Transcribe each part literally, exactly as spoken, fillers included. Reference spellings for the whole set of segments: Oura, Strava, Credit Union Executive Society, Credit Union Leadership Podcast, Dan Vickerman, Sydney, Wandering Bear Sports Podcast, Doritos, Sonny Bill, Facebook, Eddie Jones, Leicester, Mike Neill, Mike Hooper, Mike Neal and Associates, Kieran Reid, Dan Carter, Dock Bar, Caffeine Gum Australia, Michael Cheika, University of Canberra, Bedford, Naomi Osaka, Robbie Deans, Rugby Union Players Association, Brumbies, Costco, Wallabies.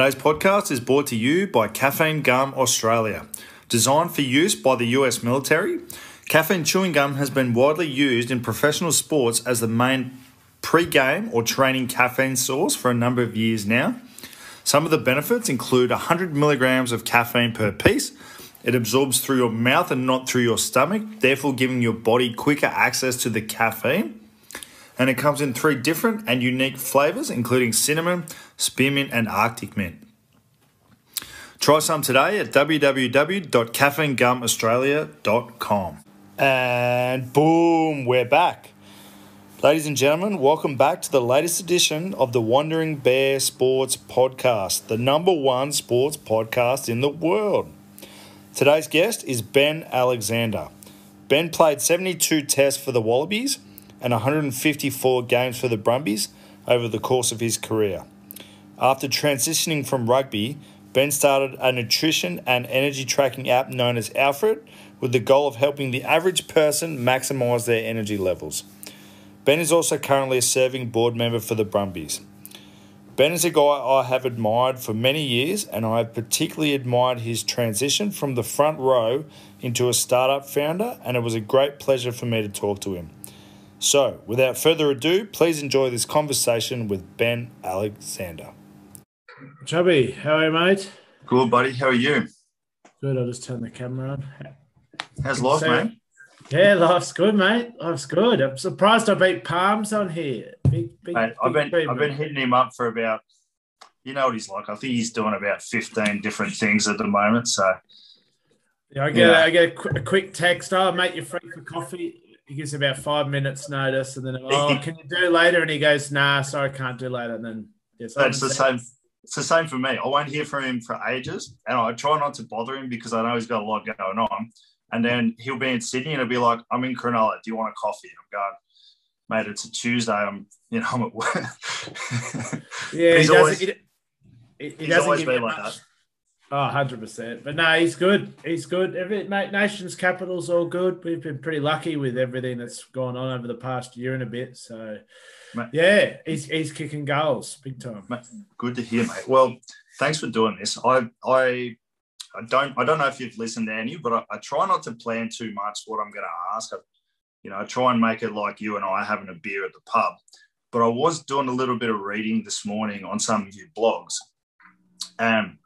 Today's podcast is brought to you by Caffeine Gum Australia. Designed for use by the U S military, caffeine chewing gum has been widely used in professional sports as the main pre-game or training caffeine source for a number of years now. Some of the benefits include one hundred milligrams of caffeine per piece. It absorbs through your mouth and not through your stomach, therefore giving your body quicker access to the caffeine. And it comes in three different and unique flavors, including cinnamon, spearmint, and Arctic mint. Try some today at w w w dot caffeine gum australia dot com. And boom, we're back. Ladies and gentlemen, welcome back to the latest edition of the Wandering Bear Sports Podcast, the number one sports podcast in the world. Today's guest is Ben Alexander. Ben played seventy-two tests for the Wallabies and one hundred fifty-four games for the Brumbies over the course of his career. After transitioning from rugby, Ben started a nutrition and energy tracking app known as Alfred with the goal of helping the average person maximise their energy levels. Ben is also currently a serving board member for the Brumbies. Ben is a guy I have admired for many years, and I have particularly admired his transition from the front row into a startup founder, and it was a great pleasure for me to talk to him. So, without further ado, please enjoy this conversation with Ben Alexander. Chubby, how are you, mate? Good, buddy. How are you? Good. I'll just turn the camera on. How's life, so, mate? Yeah, life's good, mate. Life's good. I'm surprised I beat Palms on here. Big, big, mate, big I've been beat, I've been hitting him up for about, you know what he's like. I think he's doing about fifteen different things at the moment. So, yeah, I get yeah. I get a quick text. Oh, mate, you're free for coffee. He gives about five minutes notice, and then, oh, can you do later? And he goes, nah, sorry, I can't do later. And then, yes, that's the same. It's the same for me. I won't hear from him for ages, and I try not to bother him because I know he's got a lot going on. And then he'll be in Sydney, and he'll be like, "I'm in Cronulla. Do you want a coffee?" And I'm going, "Mate, it's a Tuesday. I'm, you know, I'm at work." Yeah, he's he always, it, it, it he's always been like much. that. Oh, one hundred percent. But no, he's good. He's good. Every, mate, nation's capital's all good. We've been pretty lucky with everything that's gone on over the past year and a bit. So, mate, yeah, he's he's kicking goals big time. Mate, good to hear, mate. Well, thanks for doing this. I I I don't I don't know if you've listened to any, but I, I try not to plan too much what I'm going to ask. I, you know, I try and make it like you and I having a beer at the pub. But I was doing a little bit of reading this morning on some of your blogs, and,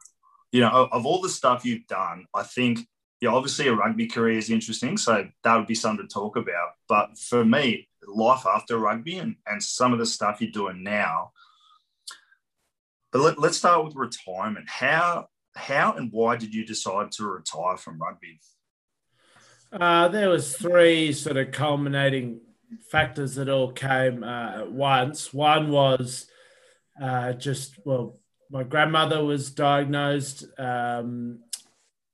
you know, of all the stuff you've done, I think, yeah, obviously a rugby career is interesting, so that would be something to talk about. But for me, life after rugby and, and some of the stuff you're doing now. But let, let's start with retirement. How how and why did you decide to retire from rugby? Uh, there was three sort of culminating factors that all came uh, at once. One was uh, just, well, my grandmother was diagnosed um,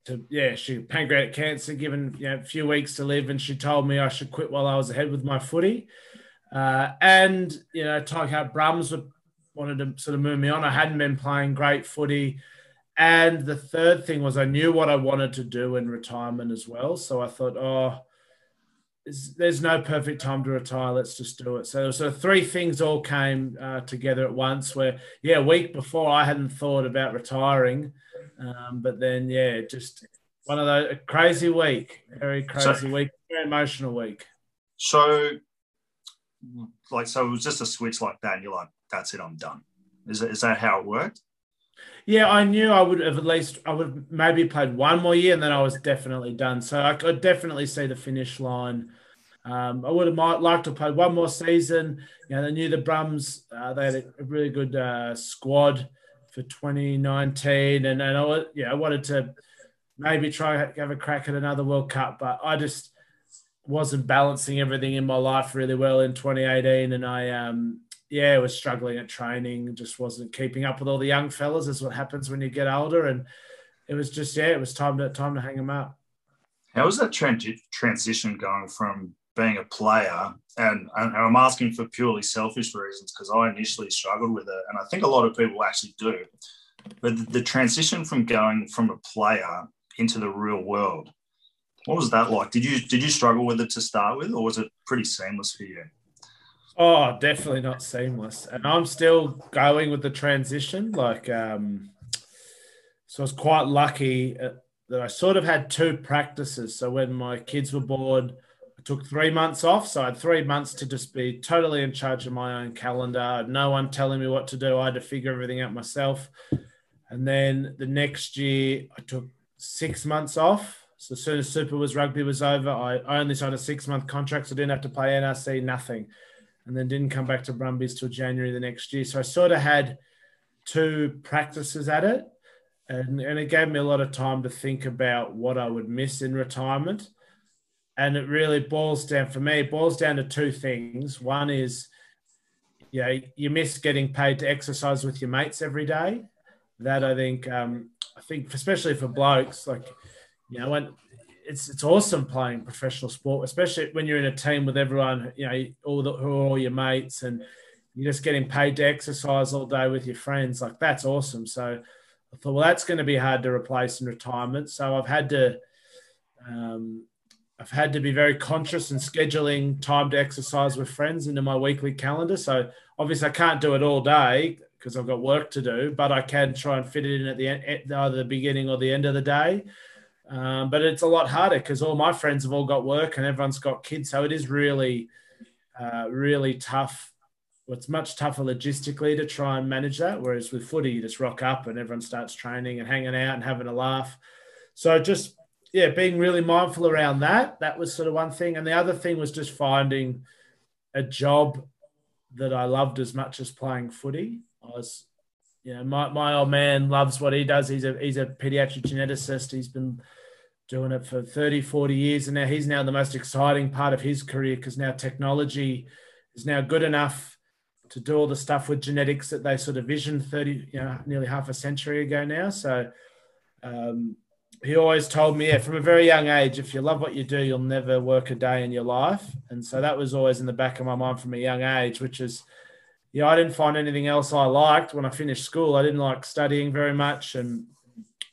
to, yeah, she had pancreatic cancer, given, you know, a few weeks to live, and she told me I should quit while I was ahead with my footy. Uh, and, you know, Tyke Brums wanted to sort of move me on. I hadn't been playing great footy. And the third thing was I knew what I wanted to do in retirement as well. So I thought, oh, there's no perfect time to retire. Let's just do it. So, so three things all came uh, together at once where, yeah, a week before I hadn't thought about retiring. Um, but then, yeah, just one of those, a crazy week, very crazy so, week, very emotional week. So, like, so it was just a switch like that and you're like, that's it, I'm done. Is, is that how it worked? Yeah, I knew I would have at least, I would maybe played one more year and then I was definitely done. So I could definitely see the finish line. Um, I would have might, liked to play one more season. You know, they knew the Brums, uh, they had a really good uh, squad for twenty nineteen. And, and I, yeah, I wanted to maybe try have a crack at another World Cup, but I just wasn't balancing everything in my life really well in twenty eighteen. And I, um, yeah, was struggling at training, just wasn't keeping up with all the young fellas. That's what happens when you get older. And it was just, yeah, it was time to time to hang them up. How was that transi- transition going from being a player? And, and I'm asking for purely selfish reasons because I initially struggled with it. And I think a lot of people actually do. But the, the transition from going from a player into the real world, what was that like? Did you did you struggle with it to start with, or was it pretty seamless for you? Oh, definitely not seamless. And I'm still going with the transition. Like, um, So I was quite lucky that I sort of had two practices. So when my kids were born, I took three months off. So I had three months to just be totally in charge of my own calendar. No one telling me what to do. I had to figure everything out myself. And then the next year I took six months off. So as soon as Super was rugby was over, I only signed a six-month contract, so I didn't have to play N R C, nothing. And then didn't come back to Brumbies till January the next year. So I sort of had two practices at it. And, and it gave me a lot of time to think about what I would miss in retirement. And it really boils down, for me, it boils down to two things. One is, you know, you miss getting paid to exercise with your mates every day. That I think, um, I think especially for blokes, like, you know, and it's it's awesome playing professional sport, especially when you're in a team with everyone, you know, all the, who are all your mates, and you're just getting paid to exercise all day with your friends. Like, that's awesome. So I thought, well, that's going to be hard to replace in retirement. So I've had to, um, I've had to be very conscious in scheduling time to exercise with friends into my weekly calendar. So obviously I can't do it all day because I've got work to do, but I can try and fit it in at the end, at either the beginning or the end of the day. Um, but it's a lot harder because all my friends have all got work and everyone's got kids. So it is really, uh, really tough. Well, it's much tougher logistically to try and manage that. Whereas with footy, you just rock up and everyone starts training and hanging out and having a laugh. So just, yeah, being really mindful around that. That was sort of one thing. And the other thing was just finding a job that I loved as much as playing footy. I was, you know, my, my old man loves what he does. He's a, he's a pediatric geneticist. He's been doing it for thirty, forty years. And now he's now the most exciting part of his career because now technology is now good enough to do all the stuff with genetics that they sort of visioned thirty, you know, nearly half a century ago now. So um, he always told me, yeah, from a very young age, if you love what you do, you'll never work a day in your life. And so that was always in the back of my mind from a young age, which is, yeah, I didn't find anything else I liked when I finished school. I didn't like studying very much, and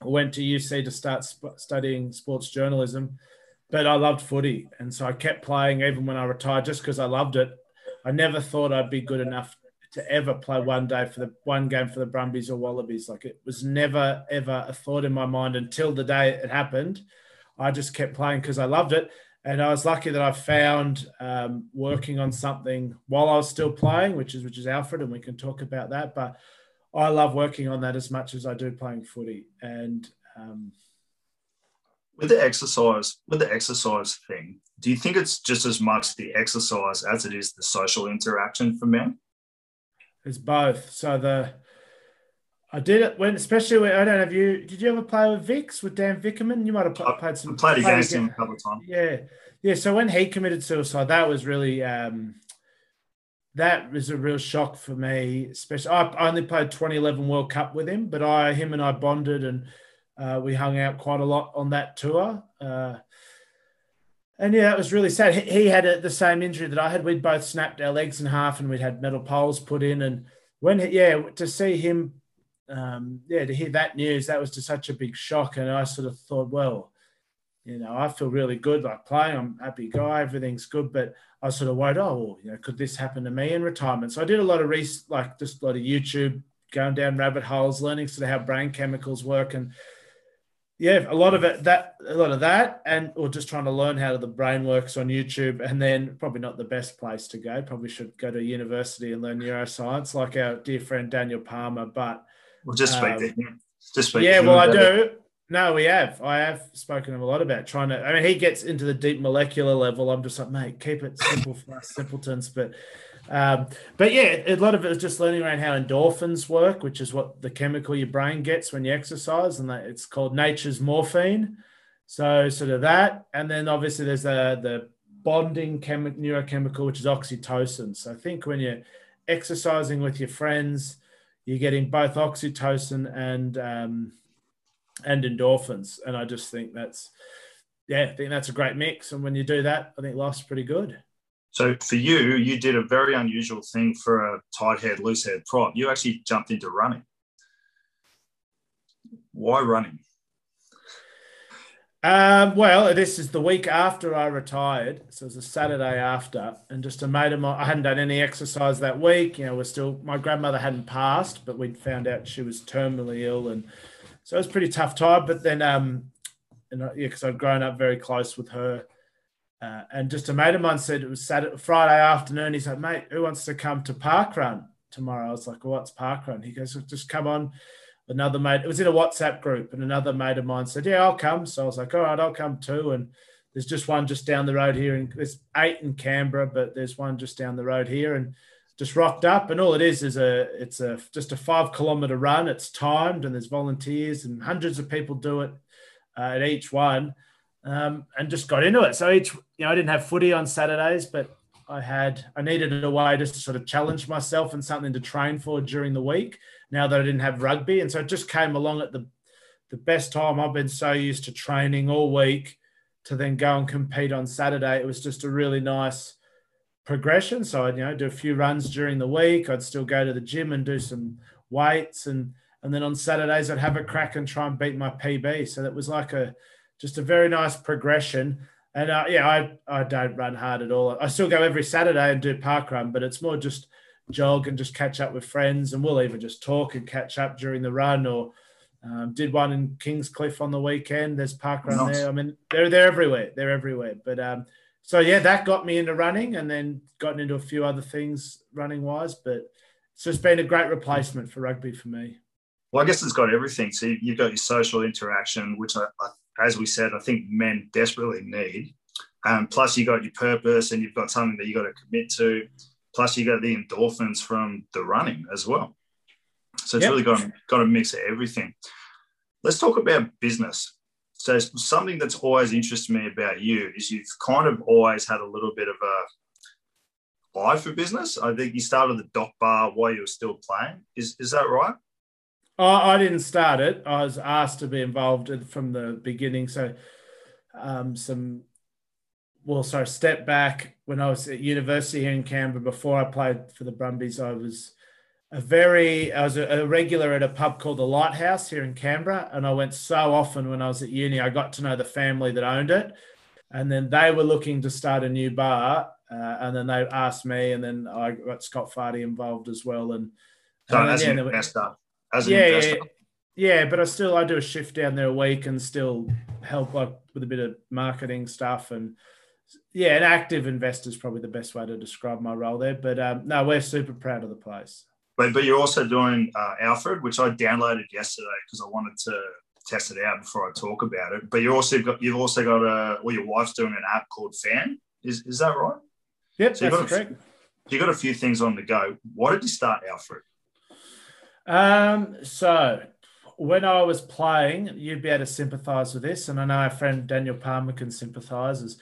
I went to U C to start sp- studying sports journalism, but I loved footy. And so I kept playing even when I retired just because I loved it. I never thought I'd be good enough to ever play one day for the one game for the Brumbies or Wallabies. Like, it was never, ever a thought in my mind until the day it happened. I just kept playing because I loved it. And I was lucky that I found um, working on something while I was still playing, which is which is Alfred, and we can talk about that. But I love working on that as much as I do playing footy. And um... with the exercise, with the exercise thing, do you think it's just as much the exercise as it is the social interaction for men? It's both. So the I did it when, especially when, I don't know if you, did you ever play with Vicks, with Dan Vickerman? You might have played, played some. I played against him a couple of times. Yeah. Yeah. So when he committed suicide, that was really, um, that was a real shock for me. Especially, I only played twenty eleven World Cup with him, but I, him and I bonded, and uh, we hung out quite a lot on that tour. Uh, and yeah, it was really sad. He, he had a, the same injury that I had. We'd both snapped our legs in half and we'd had metal poles put in. And when, he, yeah, to see him, Um, yeah, to hear that news, that was just such a big shock. And I sort of thought, well, you know, I feel really good, like playing, I'm a happy guy, everything's good. But I sort of worried, oh, well, you know, could this happen to me in retirement? So I did a lot of research, like just a lot of YouTube, going down rabbit holes, learning sort of how brain chemicals work. And yeah, a lot of it, that, a lot of that, and or just trying to learn how the brain works on YouTube. And then probably not the best place to go, probably should go to university and learn neuroscience, like our dear friend Daniel Palmer. But We'll just speak um, to him. Just speak yeah, to him well, I do. It. No, we have. I have spoken to him a lot about trying to. I mean, he gets into the deep molecular level. I'm just like, mate, keep it simple for us simpletons. But, um, but yeah, a lot of it is just learning around how endorphins work, which is what the chemical your brain gets when you exercise, and that it's called nature's morphine. So, sort of that, and then obviously there's the the bonding chemi- neurochemical, which is oxytocin. So, I think when you're exercising with your friends, you're getting both oxytocin and um, and endorphins, and I just think that's, yeah, I think that's a great mix. And when you do that, I think life's pretty good. So for you, you did a very unusual thing for a tight head, loose head prop. You actually jumped into running. Why running? Um, well, this is the week after I retired. So it was a Saturday after, and just a mate of mine, I hadn't done any exercise that week. You know, we're still, my grandmother hadn't passed, but we'd found out she was terminally ill. And So it was a pretty tough time. But then, um, and yeah, because I'd grown up very close with her. Uh, and just a mate of mine said, it was Saturday, Friday afternoon. He's like, mate, who wants to come to Parkrun tomorrow? I was like, well, what's Parkrun? He goes, just come on. Another mate, it was in a WhatsApp group, and another mate of mine said, yeah, I'll come. So I was like, all right, I'll come too. And there's just one just down the road here. And there's eight in Canberra, but there's one just down the road here, and just rocked up. And all it is is a, it's a, just a five kilometer run. It's timed, and there's volunteers, and hundreds of people do it uh, at each one, um, and just got into it. So each, you know, I didn't have footy on Saturdays, but I had, I needed a way to sort of challenge myself and something to train for during the week, now that I didn't have rugby. And so it just came along at the, the best time. I've been so used to training all week to then go and compete on Saturday. It was just a really nice progression. So I'd, you know, do a few runs during the week. I'd still go to the gym and do some weights. And, and then on Saturdays I'd have a crack and try and beat my P B. So that was like a, just a very nice progression. And uh, yeah, I, I don't run hard at all. I still go every Saturday and do parkrun, but it's more just jog and just catch up with friends, and we'll even just talk and catch up during the run. Or um, did one in Kingscliff on the weekend. There's parkrun nice. there. I mean, they're they're everywhere. They're everywhere. But um, so yeah, that got me into running, and then gotten into a few other things running wise. But it's just been a great replacement for rugby for me. Well, I guess it's got everything. So you've got your social interaction, which I, I as we said, I think men desperately need. Um, plus, you got your purpose, and you've got something that you got to commit to. Plus, you got the endorphins from the running as well. So it's yep. really got, got a mix of everything. Let's talk about business. So something that's always interested me about you is you've kind of always had a little bit of a eye for business. I think you started the Dock Bar while you were still playing. Is is that right? Oh, I didn't start it. I was asked to be involved from the beginning. So um, some, well, sorry, step back. When I was at university here in Canberra, before I played for the Brumbies, I was a very, I was a, a regular at a pub called the Lighthouse here in Canberra. And I went so often when I was at uni, I got to know the family that owned it. And then they were looking to start a new bar. Uh, and then they asked me, and then I got Scott Fardy involved as well. And, so and that's yeah, messed up. As an yeah, investor. yeah, but I still I do a shift down there a week and still help up with a bit of marketing stuff, and yeah, an active investor is probably the best way to describe my role there. But um, no, we're super proud of the place. But but you're also doing uh, Alfred, which I downloaded yesterday because I wanted to test it out before I talk about it. But you also got you've also got a well, your wife's doing an app called Fan. Is is that right? Yep, so that's correct. You got a few things on the go. Why did you start Alfred? Um, so when I was playing, you'd be able to sympathise with this, and I know our friend Daniel Palmer can sympathise, as,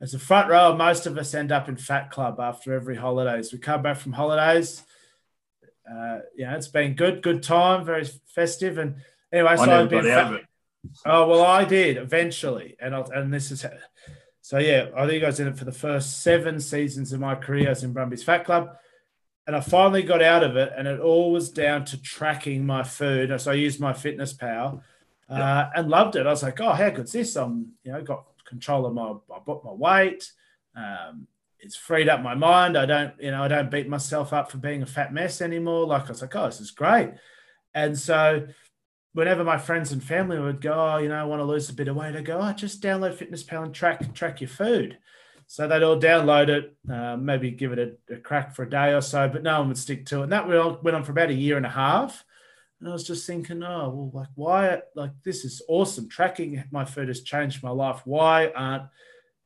as a front row, most of us end up in Fat Club after every holidays. We come back from holidays, uh, you know, it's been good, good time, very festive, and anyway, so I've been fat- oh, well, I did eventually, and I'll, and this is, so yeah, I think I was in it for the first seven seasons of my career. I was in Brumbies Fat Club. And I finally got out of it, and it all was down to tracking my food. So I used MyFitnessPal uh, yeah. and loved it. I was like, "Oh, how good's this? I'm, you know, got control of my, I bought my weight. Um, it's freed up my mind. I don't, you know, I don't beat myself up for being a fat mess anymore." Like I was like, "Oh, this is great." And so, whenever my friends and family would go, "Oh, you know, I want to lose a bit of weight," I go, "Oh, just download FitnessPal and track track your food." So they'd all download it, uh, maybe give it a, a crack for a day or so, but no one would stick to it. And that went on for about a year and a half. And I was just thinking, oh, well, like, why, like, this is awesome. Tracking my food has changed my life. Why aren't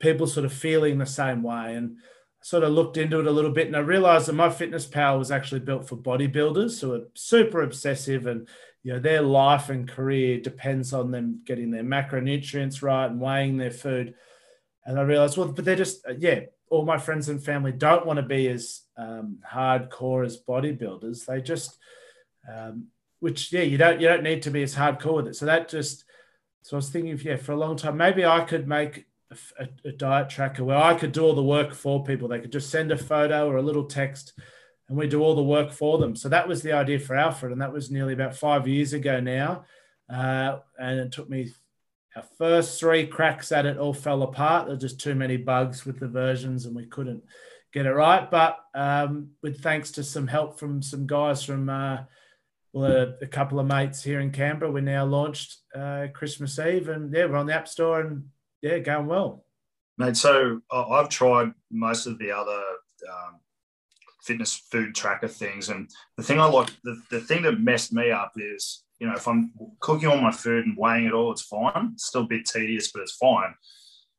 people sort of feeling the same way? And I sort of looked into it a little bit, and I realized that MyFitnessPal was actually built for bodybuilders who are super obsessive, and, you know, their life and career depends on them getting their macronutrients right and weighing their food. And I realized, well, but they're just, yeah, all my friends and family don't want to be as um, hardcore as bodybuilders. They just, um, which, yeah, you don't you don't need to be as hardcore with it. So that just, so I was thinking, yeah, for a long time, maybe I could make a, a diet tracker where I could do all the work for people. They could just send a photo or a little text, and we do all the work for them. So that was the idea for Alfred, and that was nearly about five years ago now. Uh, and it took me Our first three cracks at it all fell apart. There were just too many bugs with the versions, and we couldn't get it right. But um, with thanks to some help from some guys from uh, well, a, a couple of mates here in Canberra. We now launched uh, Christmas Eve, and yeah, we're on the App Store, and yeah, going well. Mate, so I've tried most of the other um, fitness food tracker things, and the thing I like, the, the thing that messed me up is, you know, if I'm cooking all my food and weighing it all, it's fine. It's still a bit tedious, but it's fine.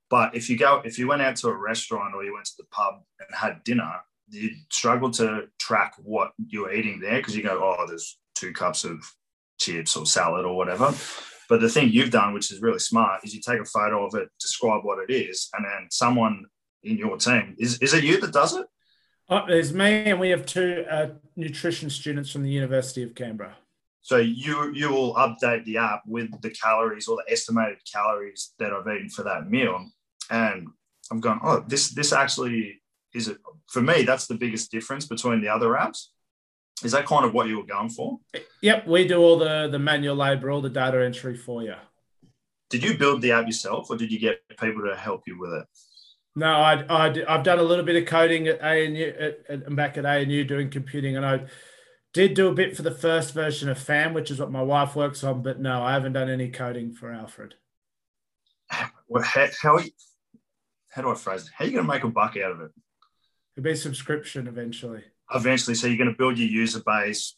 But if you go, if you went out to a restaurant or you went to the pub and had dinner, you struggle to track what you're eating there, because you go, oh, there's two cups of chips or salad or whatever. But the thing you've done, which is really smart, is you take a photo of it, describe what it is, and then someone in your team, is, is it you that does it? Oh, it's me, and we have two uh, nutrition students from the University of Canberra. So you you will update the app with the calories or the estimated calories that I've eaten for that meal. And I'm going, oh, this this actually is it. For me, that's the biggest difference between the other apps. Is that kind of what you were going for? Yep, we do all the, the manual labor, all the data entry for you. Did you build the app yourself, or did you get people to help you with it? No, I, I, I've done a little bit of coding at A N U, at, at, back at A N U doing computing, and I did do a bit for the first version of Fan, which is what my wife works on, but no, I haven't done any coding for Alfred. Well, how, how, are you, how do I phrase it? How are you going to make a buck out of it? It'll be a subscription eventually. Eventually, so you're going to build your user base,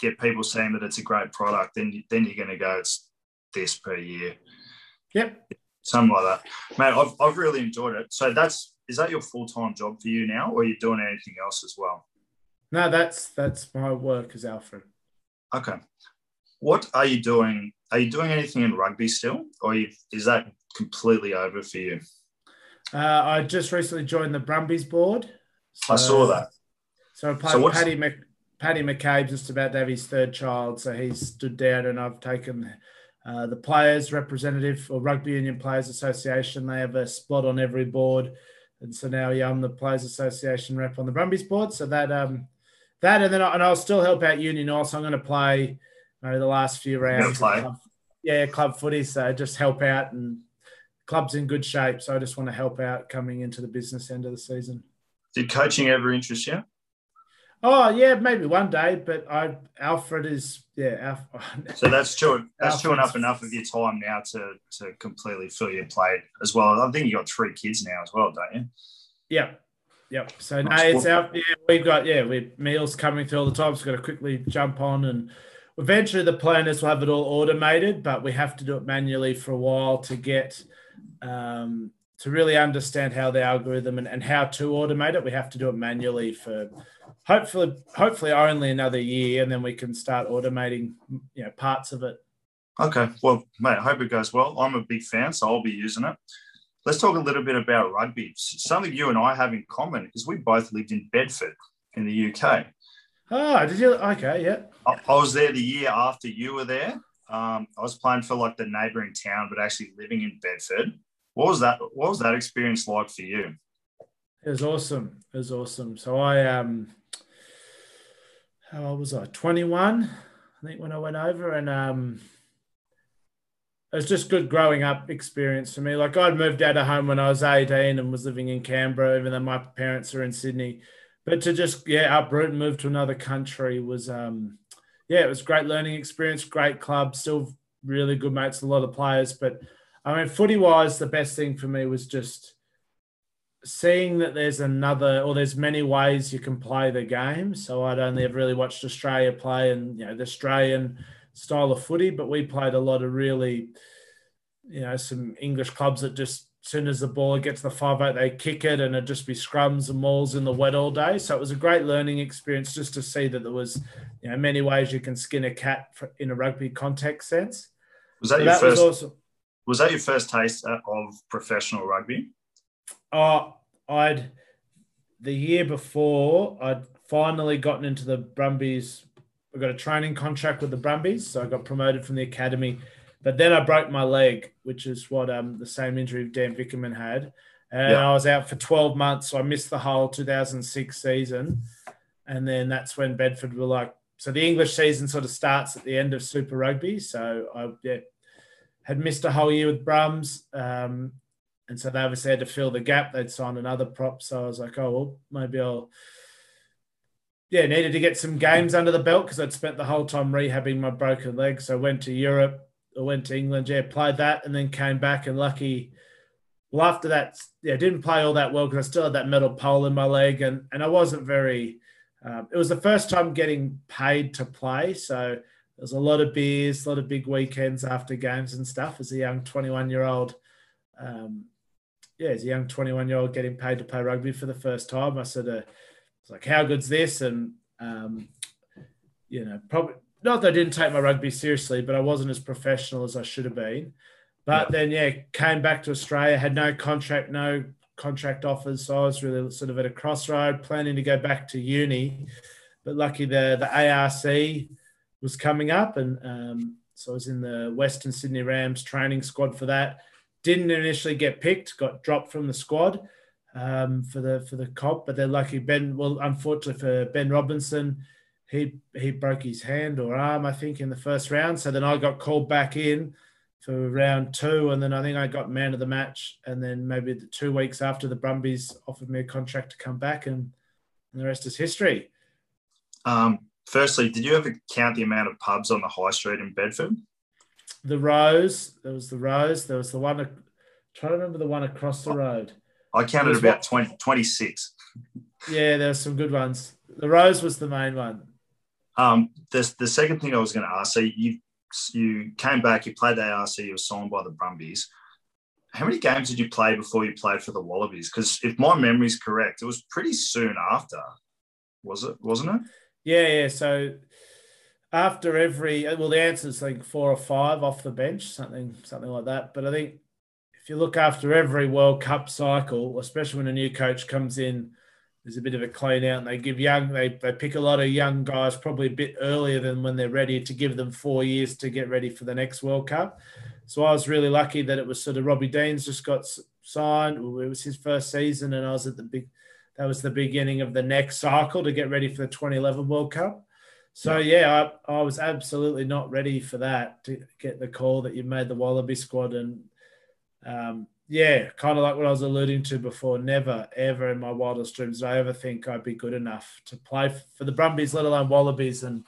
get people saying that it's a great product, then, then you're going to go, it's this per year. Yep. Something like that. Mate, I've, I've really enjoyed it. So that's, is that your full-time job for you now, or are you doing anything else as well? No, that's that's my work as Alfred. Okay. What are you doing? Are you doing anything in rugby still, or you, is that completely over for you? Uh, I just recently joined the Brumbies board. So, I saw that. So, so Paddy, Mc, Paddy McCabe's just about to have his third child, so he's stood down, and I've taken uh, the players' representative, or Rugby Union Players Association. They have a spot on every board, and so now yeah, I'm the Players Association rep on the Brumbies board. So that um, that, and then I, and I'll still help out Union also. I'm going to play you know, the last few rounds. Club, yeah, club footy. So just help out, and club's in good shape, so I just want to help out coming into the business end of the season. Did coaching ever interest you? Oh, yeah, maybe one day, but I Alfred is, yeah. Alfred. So that's chewing, that's chewing up enough of your time now to, to completely fill your plate as well. I think you've got three kids now as well, don't you? Yeah, yep. So nice. No, it's out, yeah, we've got, yeah, we've meals coming through all the time, so we've got to quickly jump on, and eventually the plan is we'll have it all automated, but we have to do it manually for a while to get, um, to really understand how the algorithm and, and how to automate it. We have to do it manually for Hopefully, hopefully only another year, and then we can start automating, you know, parts of it. Okay. Well, mate, I hope it goes well. I'm a big fan, so I'll be using it. Let's talk a little bit about rugby. Something you and I have in common is we both lived in Bedford in the U K. Oh, did you? Okay, yeah. I, I was there the year after you were there. Um, I was playing for like the neighbouring town, but actually living in Bedford. What was that? What was that experience like for you? It was awesome. It was awesome. So I um. How old was I? twenty-one, I think, when I went over, and um, it was just good growing up experience for me. Like, I'd moved out of home when I was eighteen and was living in Canberra, even though my parents are in Sydney. But to just, yeah, uproot and move to another country was, um, yeah, it was a great learning experience, great club, still really good mates, a lot of players. But, I mean, footy-wise, the best thing for me was just seeing that there's another, or there's many ways you can play the game. So I'd only have really watched Australia play and, you know, the Australian style of footy, but we played a lot of really, you know, some English clubs that just, as soon as the ball gets the five-eight, they kick it, and it'd just be scrums and mauls in the wet all day. So it was a great learning experience just to see that there was, you know, many ways you can skin a cat in a rugby context sense. Was that, so your, that first, was, awesome. Was that your first taste of professional rugby? Oh, I'd the year before I'd finally gotten into the Brumbies. I got a training contract with the Brumbies, so I got promoted from the academy. But then I broke my leg, which is what um the same injury Dan Vickerman had, and yeah. I was out for twelve months, so I missed the whole two thousand six season. And then that's when Bedford were like, so the English season sort of starts at the end of Super Rugby. So I yeah, had missed a whole year with Brums. Um, And so they obviously had to fill the gap. They'd signed another prop. So I was like, oh, well, maybe I'll yeah, needed to get some games under the belt because I'd spent the whole time rehabbing my broken leg. So I went to Europe, I went to England, yeah, played that and then came back and lucky. Well, after that, yeah, didn't play all that well because I still had that metal pole in my leg and, and I wasn't very, um, it was the first time getting paid to play. So there was a lot of beers, a lot of big weekends after games and stuff as a young twenty-one-year-old. Um, yeah, as a young twenty-one-year-old getting paid to play rugby for the first time, I sort of was like, how good's this? And, um, you know, probably not that I didn't take my rugby seriously, but I wasn't as professional as I should have been. But then, yeah, came back to Australia, had no contract, no contract offers. So I was really sort of at a crossroad, planning to go back to uni. But lucky the, the A R C was coming up. And um, so I was in the Western Sydney Rams training squad for that. Didn't initially get picked, got dropped from the squad um, for the for the comp. But they're lucky Ben, well, unfortunately for Ben Robinson, he he broke his hand or arm, I think, in the first round. So then I got called back in for round two, and then I think I got man of the match, and then maybe the two weeks after the Brumbies offered me a contract to come back, and, and the rest is history. Um, firstly, did you ever count the amount of pubs on the high street in Bedford? The Rose, there was the Rose, there was the one, I'm trying to remember the one across the road. I counted about twenty, twenty-six. Yeah, there were some good ones. The Rose was the main one. Um, the, the second thing I was going to ask, so you've you came back, you played the A R C, you were signed by the Brumbies. How many games did you play before you played for the Wallabies? Because if my memory's correct, it was pretty soon after, was it, wasn't it? Yeah, yeah. So after every, well, the answer is like four or five off the bench, something something like that. But I think if you look after every World Cup cycle, especially when a new coach comes in, there's a bit of a clean out and they give young, they, they pick a lot of young guys probably a bit earlier than when they're ready to give them four years to get ready for the next World Cup. So I was really lucky that it was sort of Robbie Deans just got signed. It was his first season and I was at the big, that was the beginning of the next cycle to get ready for the twenty eleven World Cup. So yeah, I, I was absolutely not ready for that to get the call that you made the Wallaby squad. And um yeah, kind of like what I was alluding to before. Never, ever in my wildest dreams did I ever think I'd be good enough to play for the Brumbies, let alone Wallabies. And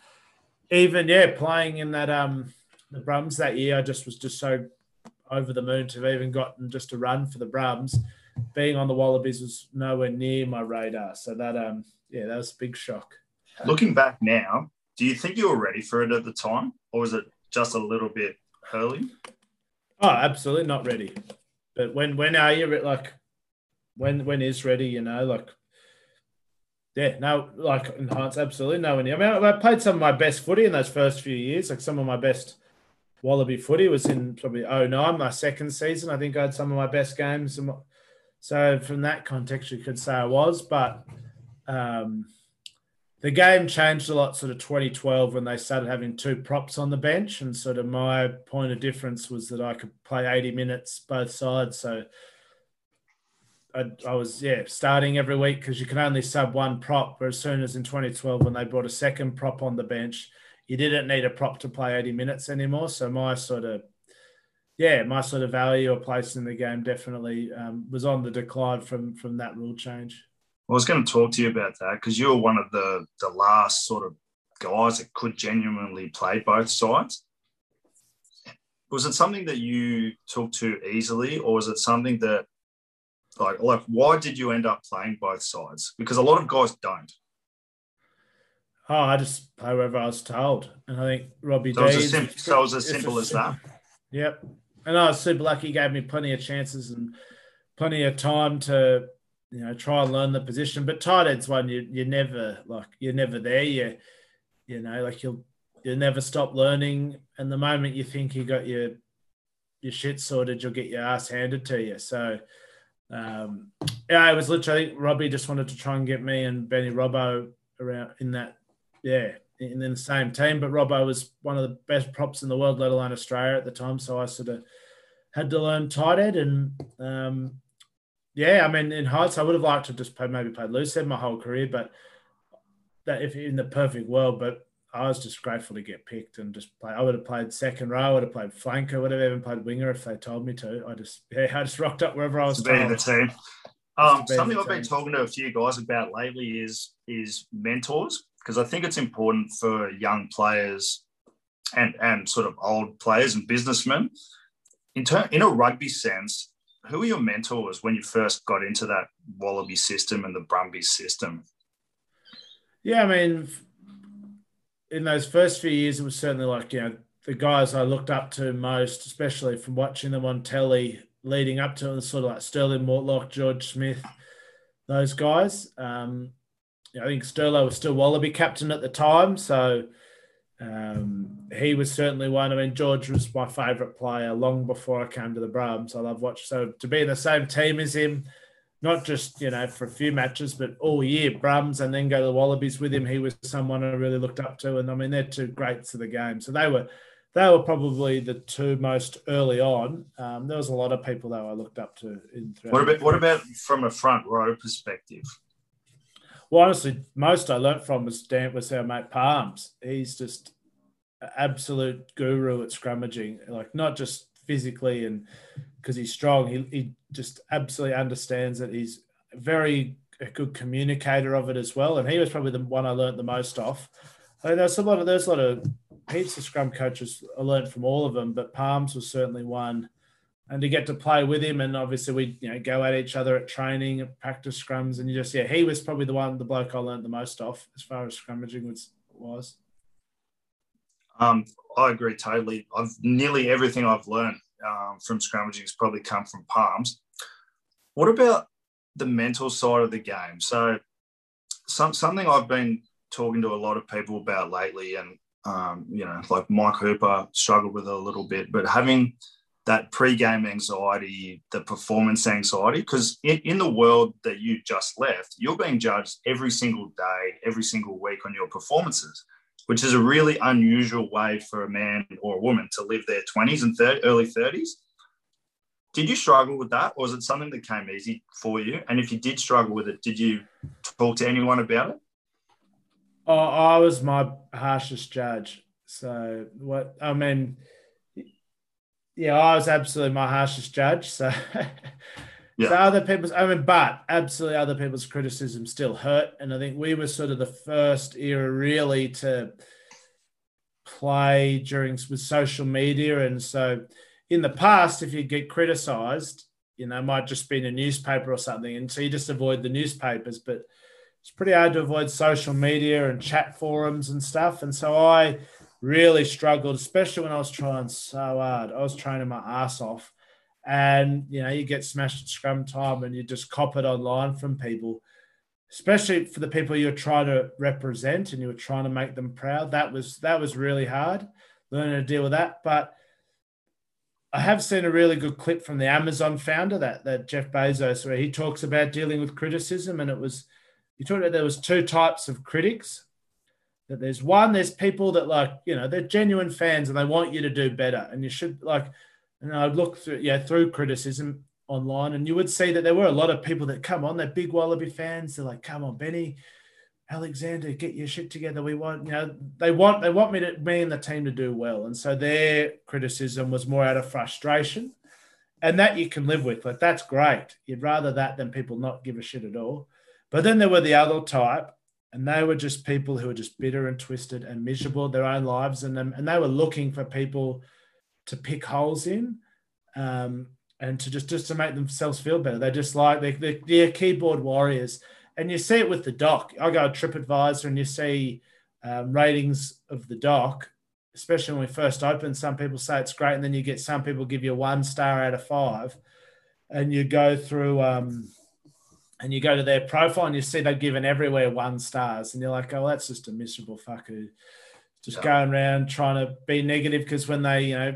even, yeah, playing in that um the Brums that year, I just was just so over the moon to have even gotten just a run for the Brums. Being on the Wallabies was nowhere near my radar. So that, um yeah, that was a big shock. Looking back now, do you think you were ready for it at the time? Or was it just a little bit early? Oh, absolutely not ready. But when when are you like when when is ready, you know, like yeah, no, like in hindsight, absolutely no one. I mean, I, I played some of my best footy in those first few years. Like some of my best Wallaby footy was in probably oh nine, my second season. I think I had some of my best games. So from that context, you could say I was, but um, the game changed a lot sort of twenty twelve when they started having two props on the bench, and sort of my point of difference was that I could play eighty minutes both sides. So I, I was, yeah, starting every week because you can only sub one prop, but as soon as in twenty twelve when they brought a second prop on the bench, you didn't need a prop to play eighty minutes anymore. So my sort of, yeah, my sort of value or place in the game definitely um, was on the decline from from that rule change. I was going to talk to you about that because you were one of the, the last sort of guys that could genuinely play both sides. Was it something that you took to easily, or was it something that, like, like why did you end up playing both sides? Because a lot of guys don't. Oh, I just play wherever I was told. And I think Robbie so Deans... Sim- so it was as simple as that? Yep. And I was super lucky. He gave me plenty of chances and plenty of time to... you know, try and learn the position. But tight end's one you you're never like you're never there. You you know, like you'll you'll never stop learning. And the moment you think you got your your shit sorted, you'll get your ass handed to you. So um, yeah, it was literally I think Robbie just wanted to try and get me and Benny Robbo around in that yeah in, in the same team. But Robbo was one of the best props in the world, let alone Australia at the time. So I sort of had to learn tight end and. Um, Yeah, I mean, in hindsight, I would have liked to just play, maybe played loose end my whole career, but that if in the perfect world, but I was just grateful to get picked and just play. I would have played second row, I would have played flanker, would have even played winger if they told me to. I just, yeah, I just rocked up wherever I was. To be the team. Um, something I've been talking to a few guys about lately is is mentors, because I think it's important for young players and, and sort of old players and businessmen. In, ter- in a rugby sense, who were your mentors when you first got into that Wallaby system and the Brumbies system? Yeah, I mean, in those first few years, it was certainly like, you know, the guys I looked up to most, especially from watching them on telly leading up to it, was sort of like Sterling Mortlock, George Smith, those guys. Um, you know, I think Sterlo was still Wallaby captain at the time, so um, he was certainly one. I mean, George was my favourite player long before I came to the Brums. I love watching. So to be in the same team as him, not just, you know, for a few matches, but all year Brums, and then go to the Wallabies with him, he was someone I really looked up to. And, I mean, they're two greats of the game. So they were... They were probably the two most early on. Um, there was a lot of people, though, I looked up to. In what about what about from a front row perspective? Well, honestly, most I learnt from was Dan, was our mate Palms. He's just an absolute guru at scrummaging, like not just physically and because he's strong. He, he just absolutely understands it. He's very a good communicator of it as well, and he was probably the one I learnt the most off. I mean, there's a lot of there's a lot of heaps of scrum coaches. I learned from all of them, but Palms was certainly one. And to get to play with him, and obviously we you know go at each other at training, at practice scrums, and you just yeah, he was probably the one, the bloke I learned the most off as far as scrummaging was. was. Um, I agree totally. I've nearly everything I've learned um, from scrummaging has probably come from Palms. What about the mental side of the game? So, some something I've been talking to a lot of people about lately, and Um, you know, like Mike Hooper struggled with it a little bit, but having that pre-game anxiety, the performance anxiety, because in, in the world that you just left, you're being judged every single day, every single week on your performances, which is a really unusual way for a man or a woman to live their twenties and thirty, early thirties. Did you struggle with that, or was it something that came easy for you? And if you did struggle with it, did you talk to anyone about it? Oh, I was my harshest judge. So what I mean, yeah, I was absolutely my harshest judge. So, yeah. So other people's, I mean, but absolutely other people's criticism still hurt. And I think we were sort of the first era really to play during with social media. And so, in the past, if you get criticised, you know, it might just be in a newspaper or something, and so you just avoid the newspapers, but it's pretty hard to avoid social media and chat forums and stuff. And so I really struggled, especially when I was trying so hard. I was training my ass off. And, you know, you get smashed at scrum time and you just cop it online from people, especially for the people you're trying to represent and you were trying to make them proud. That was, that was really hard, learning to deal with that. But I have seen a really good clip from the Amazon founder, that, that Jeff Bezos, where he talks about dealing with criticism, and it was... You talked about there was two types of critics. That there's one, there's people that like, you know, they're genuine fans and they want you to do better. And you should like, and I'd look through, yeah, through criticism online, and you would see that there were a lot of people that come on, they're big Wallaby fans. They're like, come on, Benny, Alexander, get your shit together. We want, you know, they want, they want me to, me and the team to do well. And so their criticism was more out of frustration, and that you can live with, like that's great. You'd rather that than people not give a shit at all. But then there were the other type, and they were just people who were just bitter and twisted and miserable in their own lives, and and they were looking for people to pick holes in, um, and to just, just to make themselves feel better. They just like they they're, they're keyboard warriors, and you see it with the Dock. I go to TripAdvisor and you see um, ratings of the Dock, especially when we first opened. Some people say it's great, and then you get some people give you one star out of five, and you go through. Um, And you go to their profile and you see they've given everywhere one stars. And you're like, oh, that's just a miserable fuck who just yeah. going around trying to be negative, because when they, you know,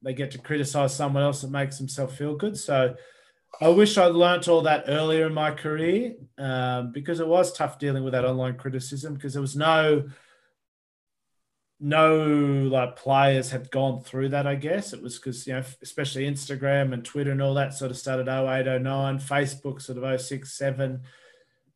they get to criticise someone else, it makes themselves feel good. So I wish I'd learnt all that earlier in my career, um, because it was tough dealing with that online criticism, because there was no, no like players had gone through that, I guess. It was because, you know, especially Instagram and Twitter and all that sort of started oh eight, oh nine, Facebook sort of oh six, oh seven.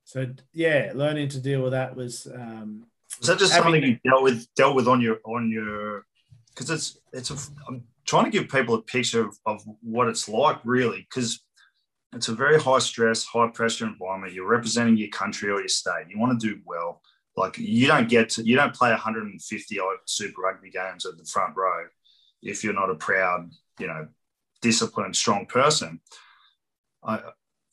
So, yeah, learning to deal with that was... Um, was that just having... something you dealt with dealt with on your... on your? Because it's... it's a, I'm trying to give people a picture of, of what it's like, really, because it's a very high-stress, high-pressure environment. You're representing your country or your state. You want to do well. Like you don't get to, you don't play one hundred fifty odd Super Rugby games at the front row if you're not a proud, you know, disciplined, strong person. I,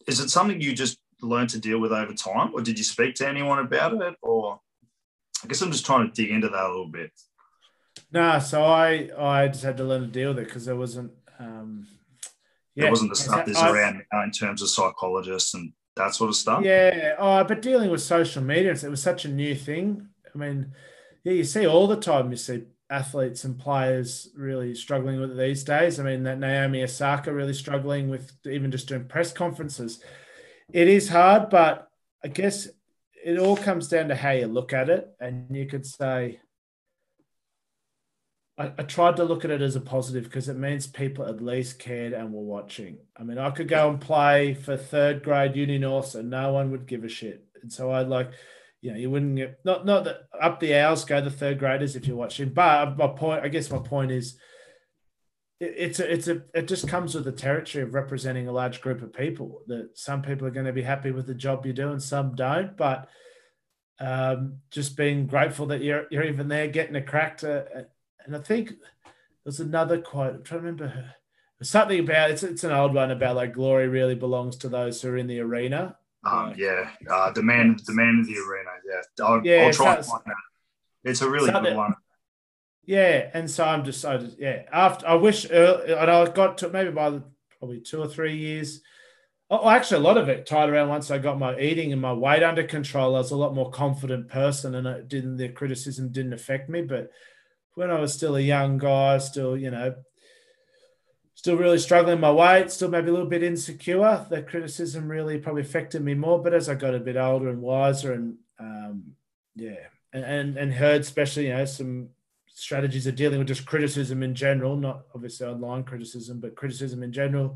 is it something you just learned to deal with over time, or did you speak to anyone about it? Or I guess I'm just trying to dig into that a little bit. No, so I I just had to learn to deal with it because there wasn't. Um, yeah, there wasn't the stuff that's around now in terms of psychologists and that sort of stuff. Yeah, oh, but dealing with social media, it was such a new thing. I mean, yeah, you see all the time, you see athletes and players really struggling with it these days. I mean, that Naomi Osaka really struggling with even just doing press conferences. It is hard, but I guess it all comes down to how you look at it. And you could say, I, I tried to look at it as a positive because it means people at least cared and were watching. I mean, I could go and play for third grade uni north and no one would give a shit. And so I'd like, you know, you wouldn't get, not, not that up the hours go the third graders if you're watching, but my point, I guess my point is it, it's a, it's a, it just comes with the territory of representing a large group of people, that some people are going to be happy with the job you do and some don't, but um, just being grateful that you're, you're even there getting a crack to, and I think there's another quote, I'm trying to remember her, something about, it's, it's an old one about like glory really belongs to those who are in the arena. Um, yeah, uh, the man, the man of the arena. Yeah, I'll, yeah, I'll try so, and find that. It's a really so good that, one. Yeah, and so I'm just, I just, yeah. After I wish, early, and I got to maybe by the, probably two or three years. Oh, actually, a lot of it tied around once I got my eating and my weight under control. I was a lot more confident person, and it didn't, the criticism didn't affect me. But when I was still a young guy, still, you know. Still really struggling my weight, still maybe a little bit insecure. The criticism really probably affected me more. But as I got a bit older and wiser and, um, yeah, and, and and heard especially, you know, some strategies of dealing with just criticism in general, not obviously online criticism, but criticism in general,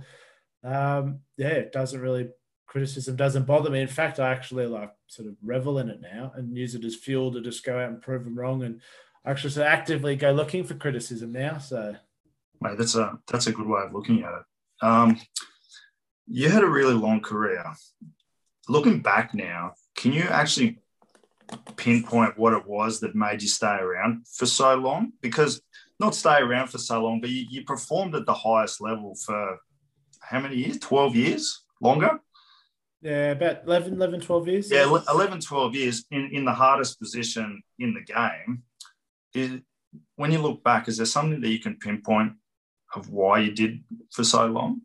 um, yeah, it doesn't really, criticism doesn't bother me. In fact, I actually like sort of revel in it now and use it as fuel to just go out and prove them wrong, and actually so actively go looking for criticism now, so... Mate, that's a that's a good way of looking at it. Um, you had a really long career. Looking back now, can you actually pinpoint what it was that made you stay around for so long? Because not stay around for so long, but you, you performed at the highest level for how many years? twelve years? Longer? Yeah, about eleven, twelve years. Yeah, eleven, twelve years in, in the hardest position in the game. It, when you look back, is there something that you can pinpoint of why you did for so long?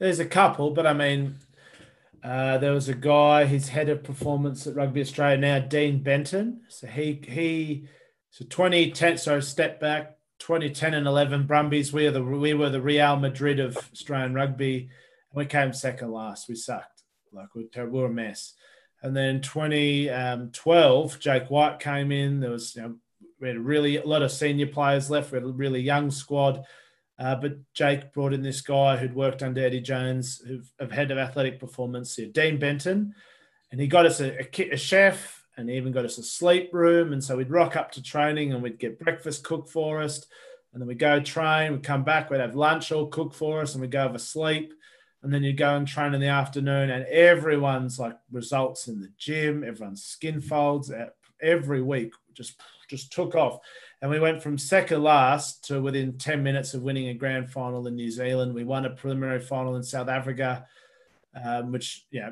There's a couple, but I mean, uh, there was a guy, he's head of performance at Rugby Australia now, Dean Benton. So he, he, so twenty ten, so step back, twenty ten and eleven Brumbies, we are the, we were the Real Madrid of Australian rugby. We came second last, we sucked. Like we were terrible, we were a mess. And then twenty twelve, Jake White came in, there was, you know, we had a really a lot of senior players left. We had a really young squad. Uh, but Jake brought in this guy who'd worked under Eddie Jones, who's head of athletic performance here, Dean Benton. And he got us a, a, a chef, and he even got us a sleep room. And so we'd rock up to training and we'd get breakfast cooked for us. And then we'd go train, we'd come back, we'd have lunch all cooked for us, and we'd go have a sleep. And then you'd go and train in the afternoon, and everyone's like results in the gym, everyone's skin folds at, every week. Just... just took off, and we went from second last to within ten minutes of winning a grand final in New Zealand. We won a preliminary final in South Africa, um, which, yeah,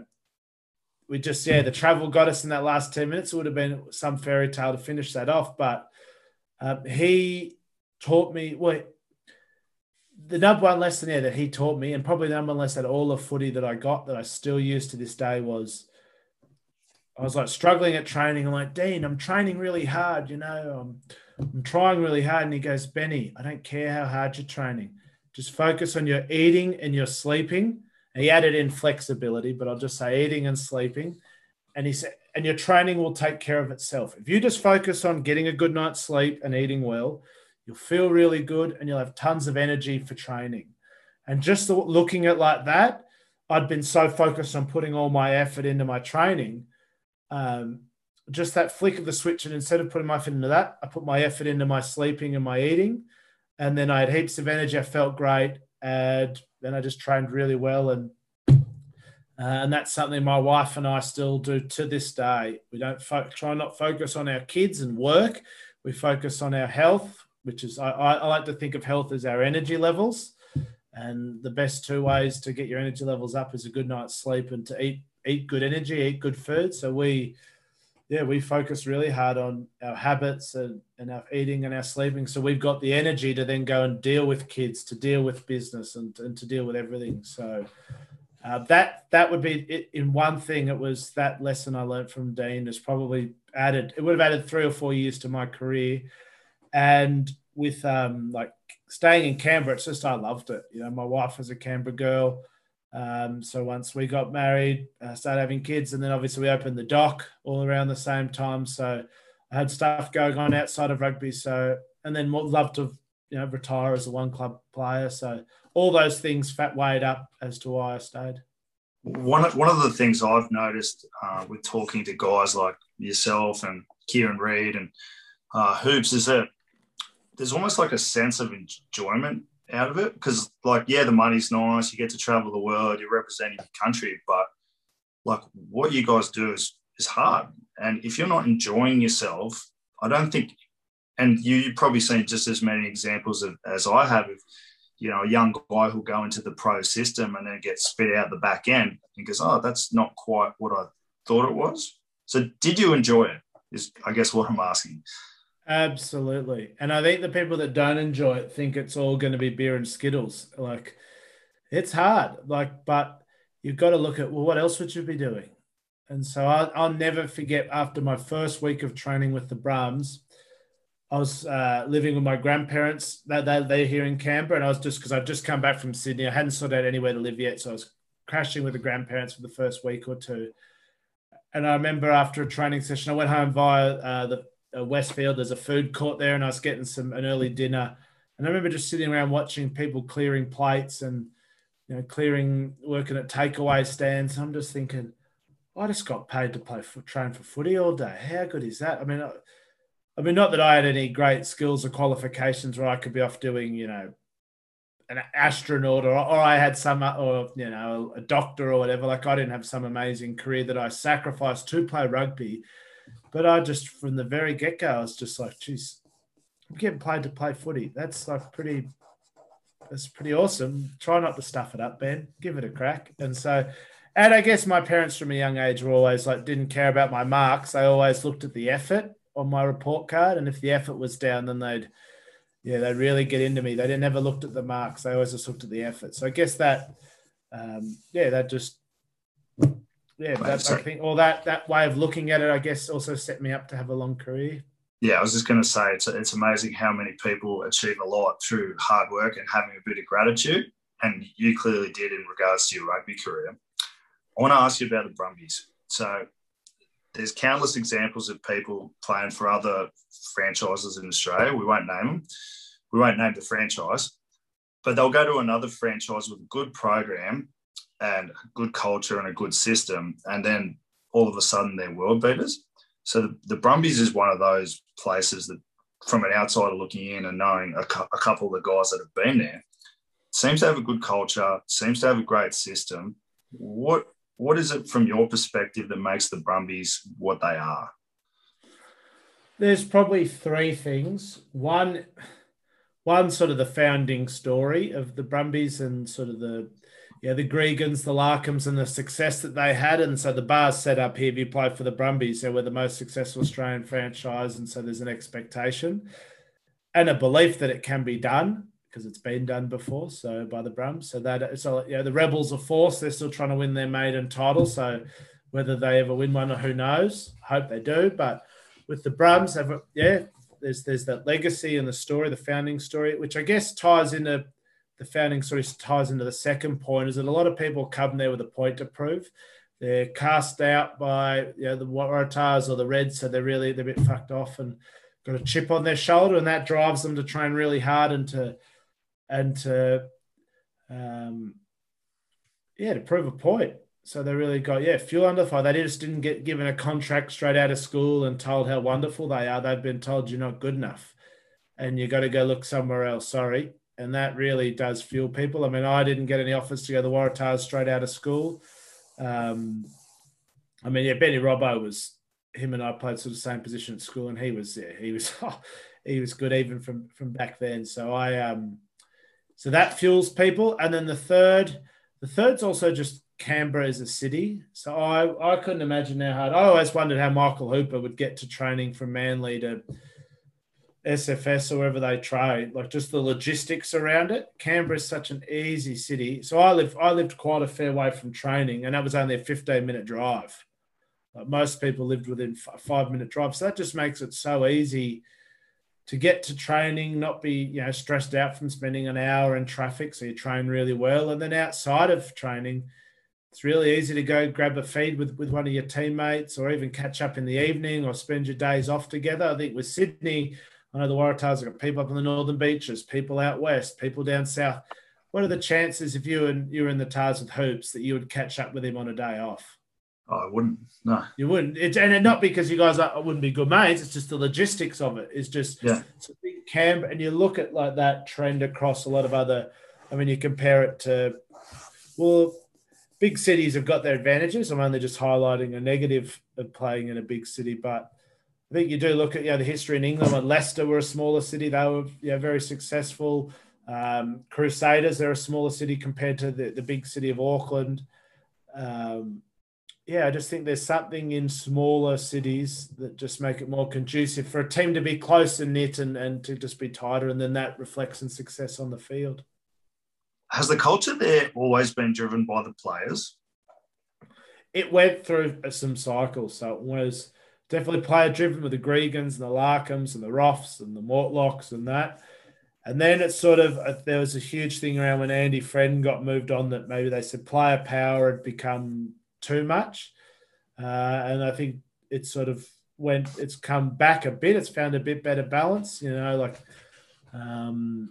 we just, yeah, the travel got us in that last ten minutes. It would have been some fairy tale to finish that off, but um, he taught me, well, the number one lesson here that he taught me, and probably the number one lesson at all of footy that I got that I still use to this day was, I was like struggling at training. I'm like, Dean, I'm training really hard, you know, I'm, I'm trying really hard. And he goes, Benny, I don't care how hard you're training. Just focus on your eating and your sleeping. And he added in flexibility, but I'll just say eating and sleeping. And he said, and your training will take care of itself. If you just focus on getting a good night's sleep and eating well, you'll feel really good and you'll have tons of energy for training. And just looking at like that, I'd been so focused on putting all my effort into my training. Um, just that flick of the switch, and instead of putting my effort into that, I put my effort into my sleeping and my eating, and then I had heaps of energy. I felt great, and then I just trained really well, and Uh, and that's something my wife and I still do to this day. We don't fo- try not focus on our kids and work. We focus on our health, which is, I, I like to think of health as our energy levels. And the best two ways to get your energy levels up is a good night's sleep and to eat eat good energy, eat good food. So we, yeah, we focus really hard on our habits and, and our eating and our sleeping. So we've got the energy to then go and deal with kids, to deal with business and, and to deal with everything. So uh, that that would be it. In one thing, it was that lesson I learned from Dean has probably added, it would have added three or four years to my career. And with um, like staying in Canberra, it's just, I loved it. You know, my wife was a Canberra girl. Um, so once we got married, I started having kids, and then obviously we opened the Dock all around the same time. So I had stuff going on outside of rugby. So, and then loved to, you know, retire as a one club player. So all those things fat weighed up as to why I stayed. One of, one of the things I've noticed uh, with talking to guys like yourself and Kieran Reid and uh, Hoops is that there's almost like a sense of enjoyment out of it, because like, yeah, the money's nice, you get to travel the world, you're representing your country, but like what you guys do is is hard, and if you're not enjoying yourself, I don't think, and you, you've probably seen just as many examples of, as I have, of, you know, a young guy who'll go into the pro system and then gets spit out the back end and goes, oh, that's not quite what I thought it was. So did you enjoy it, is I guess what I'm asking. Absolutely. And I think the people that don't enjoy it think it's all going to be beer and Skittles. Like, it's hard. Like, but you've got to look at, well, what else would you be doing? And so I, I'll never forget, after my first week of training with the Brums, I was uh, living with my grandparents. They, they, they're here in Canberra. And I was just, because I'd just come back from Sydney, I hadn't sorted out anywhere to live yet. So I was crashing with the grandparents for the first week or two. And I remember after a training session, I went home via uh, the Westfield, there's a food court there, and I was getting some an early dinner, and I remember just sitting around watching people clearing plates and, you know, clearing, working at takeaway stands. I'm just thinking, I just got paid to play foot, train for footy all day. How good is that? I mean, I, I mean, not that I had any great skills or qualifications where I could be off doing, you know, an astronaut or or I had some, or, you know, a doctor or whatever. Like, I didn't have some amazing career that I sacrificed to play rugby. But I just, from the very get-go, I was just like, geez, I'm getting paid to play footy. That's like pretty, that's pretty awesome. Try not to stuff it up, Ben. Give it a crack. And so, and I guess my parents from a young age were always like, didn't care about my marks. They always looked at the effort on my report card. And if the effort was down, then they'd, yeah, they'd really get into me. They never looked at the marks. They always just looked at the effort. So I guess that, um, yeah, that just... Yeah, that, I think, or that that way of looking at it, I guess, also set me up to have a long career. Yeah, I was just going to say, it's it's amazing how many people achieve a lot through hard work and having a bit of gratitude, and you clearly did in regards to your rugby career. I want to ask you about the Brumbies. So there's countless examples of people playing for other franchises in Australia. We won't name them. We won't name the franchise, but they'll go to another franchise with a good program and a good culture and a good system, and then all of a sudden they're world beaters. So the, the Brumbies is one of those places that, from an outsider looking in and knowing a, cu- a couple of the guys that have been there, seems to have a good culture, seems to have a great system. What what is it from your perspective that makes the Brumbies what they are? There's probably three things. One, one sort of the founding story of the Brumbies and sort of the Yeah, the Gregans, the Larkhams, and the success that they had. And so the bar's set up here. If you play for the Brumbies, they were the most successful Australian franchise. And so there's an expectation and a belief that it can be done because it's been done before. So by the Brums. So that, so, you know, the Rebels are forced. They're still trying to win their maiden title. So whether they ever win one, or who knows? Hope they do. But with the Brums, yeah, there's, there's that legacy and the story, the founding story, which I guess ties into the founding story ties into the second point, is that a lot of people come there with a point to prove. They're cast out by, you know, the Waratahs or the Reds, so they're really, they're a bit fucked off and got a chip on their shoulder, and that drives them to train really hard and to, and to, um, yeah, to prove a point. So they really got, yeah, fuel under fire. They just didn't get given a contract straight out of school and told how wonderful they are. They've been told you're not good enough and you got to go look somewhere else, sorry. And that really does fuel people. I mean, I didn't get any offers to go to the Waratahs straight out of school. Um, I mean, yeah, Benny Robbo was, him and I played sort of same position at school, and he was, yeah, he was, oh, he was good even from, from back then. So I, um, so that fuels people. And then the third, the third's also just Canberra as a city. So I, I couldn't imagine how hard. I always wondered how Michael Hooper would get to training from Manly to S F S or wherever they trade, like just the logistics around it. Canberra is such an easy city. So I lived, I lived quite a fair way from training, and that was only a fifteen minute drive. Like most people lived within a five minute drive. So that just makes it so easy to get to training, not be, you know, stressed out from spending an hour in traffic. So you train really well. And then outside of training, it's really easy to go grab a feed with, with one of your teammates, or even catch up in the evening, or spend your days off together. I think with Sydney, I know the Waratahs have got people up on the northern beaches, people out west, people down south. What are the chances if you and you were in the Tars with Hoops that you would catch up with him on a day off? Oh, I wouldn't. No, you wouldn't. It's, and not because you guys are, wouldn't be good mates. It's just the logistics of it. It's just yeah. It's a big camp, and you look at like that trend across a lot of other. I mean, you compare it to, well, big cities have got their advantages. I'm only just highlighting a negative of playing in a big city, but I think you do look at, you know, the history in England. When Leicester were a smaller city, they were, you know, very successful. Um, Crusaders, they're a smaller city compared to the, the big city of Auckland. Um, yeah, I just think there's something in smaller cities that just make it more conducive for a team to be close and knit, and, and to just be tighter, and then that reflects in success on the field. Has the culture there always been driven by the players? It went through some cycles, so it was definitely player-driven with the Gregans and the Larkhams and the Roffs and the Mortlocks and that. And then it's sort of, there was a huge thing around when Andy Friend got moved on that maybe they said player power had become too much. Uh, and I think it's sort of went, it's come back a bit. It's found a bit better balance, you know, like um,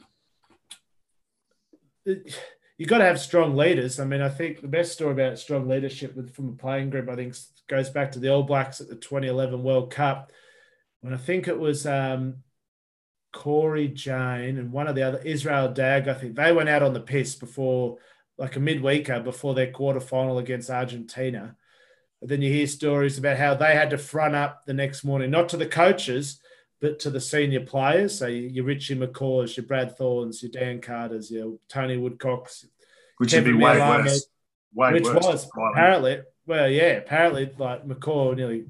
it, you've got to have strong leaders. I mean, I think the best story about strong leadership with, from a playing group, I think, goes back to the All Blacks at the twenty eleven World Cup, when I think it was um, Corey Jane and one of the other, Israel Dagg, I think they went out on the piss before, like a midweeker before their quarterfinal against Argentina. But then you hear stories about how they had to front up the next morning, not to the coaches, but to the senior players. So your Richie McCaws, your Brad Thorns, your Dan Carters, your Tony Woodcocks. Which would be way worse. Way which worse was, apparently. Well, yeah, apparently, like, McCaw nearly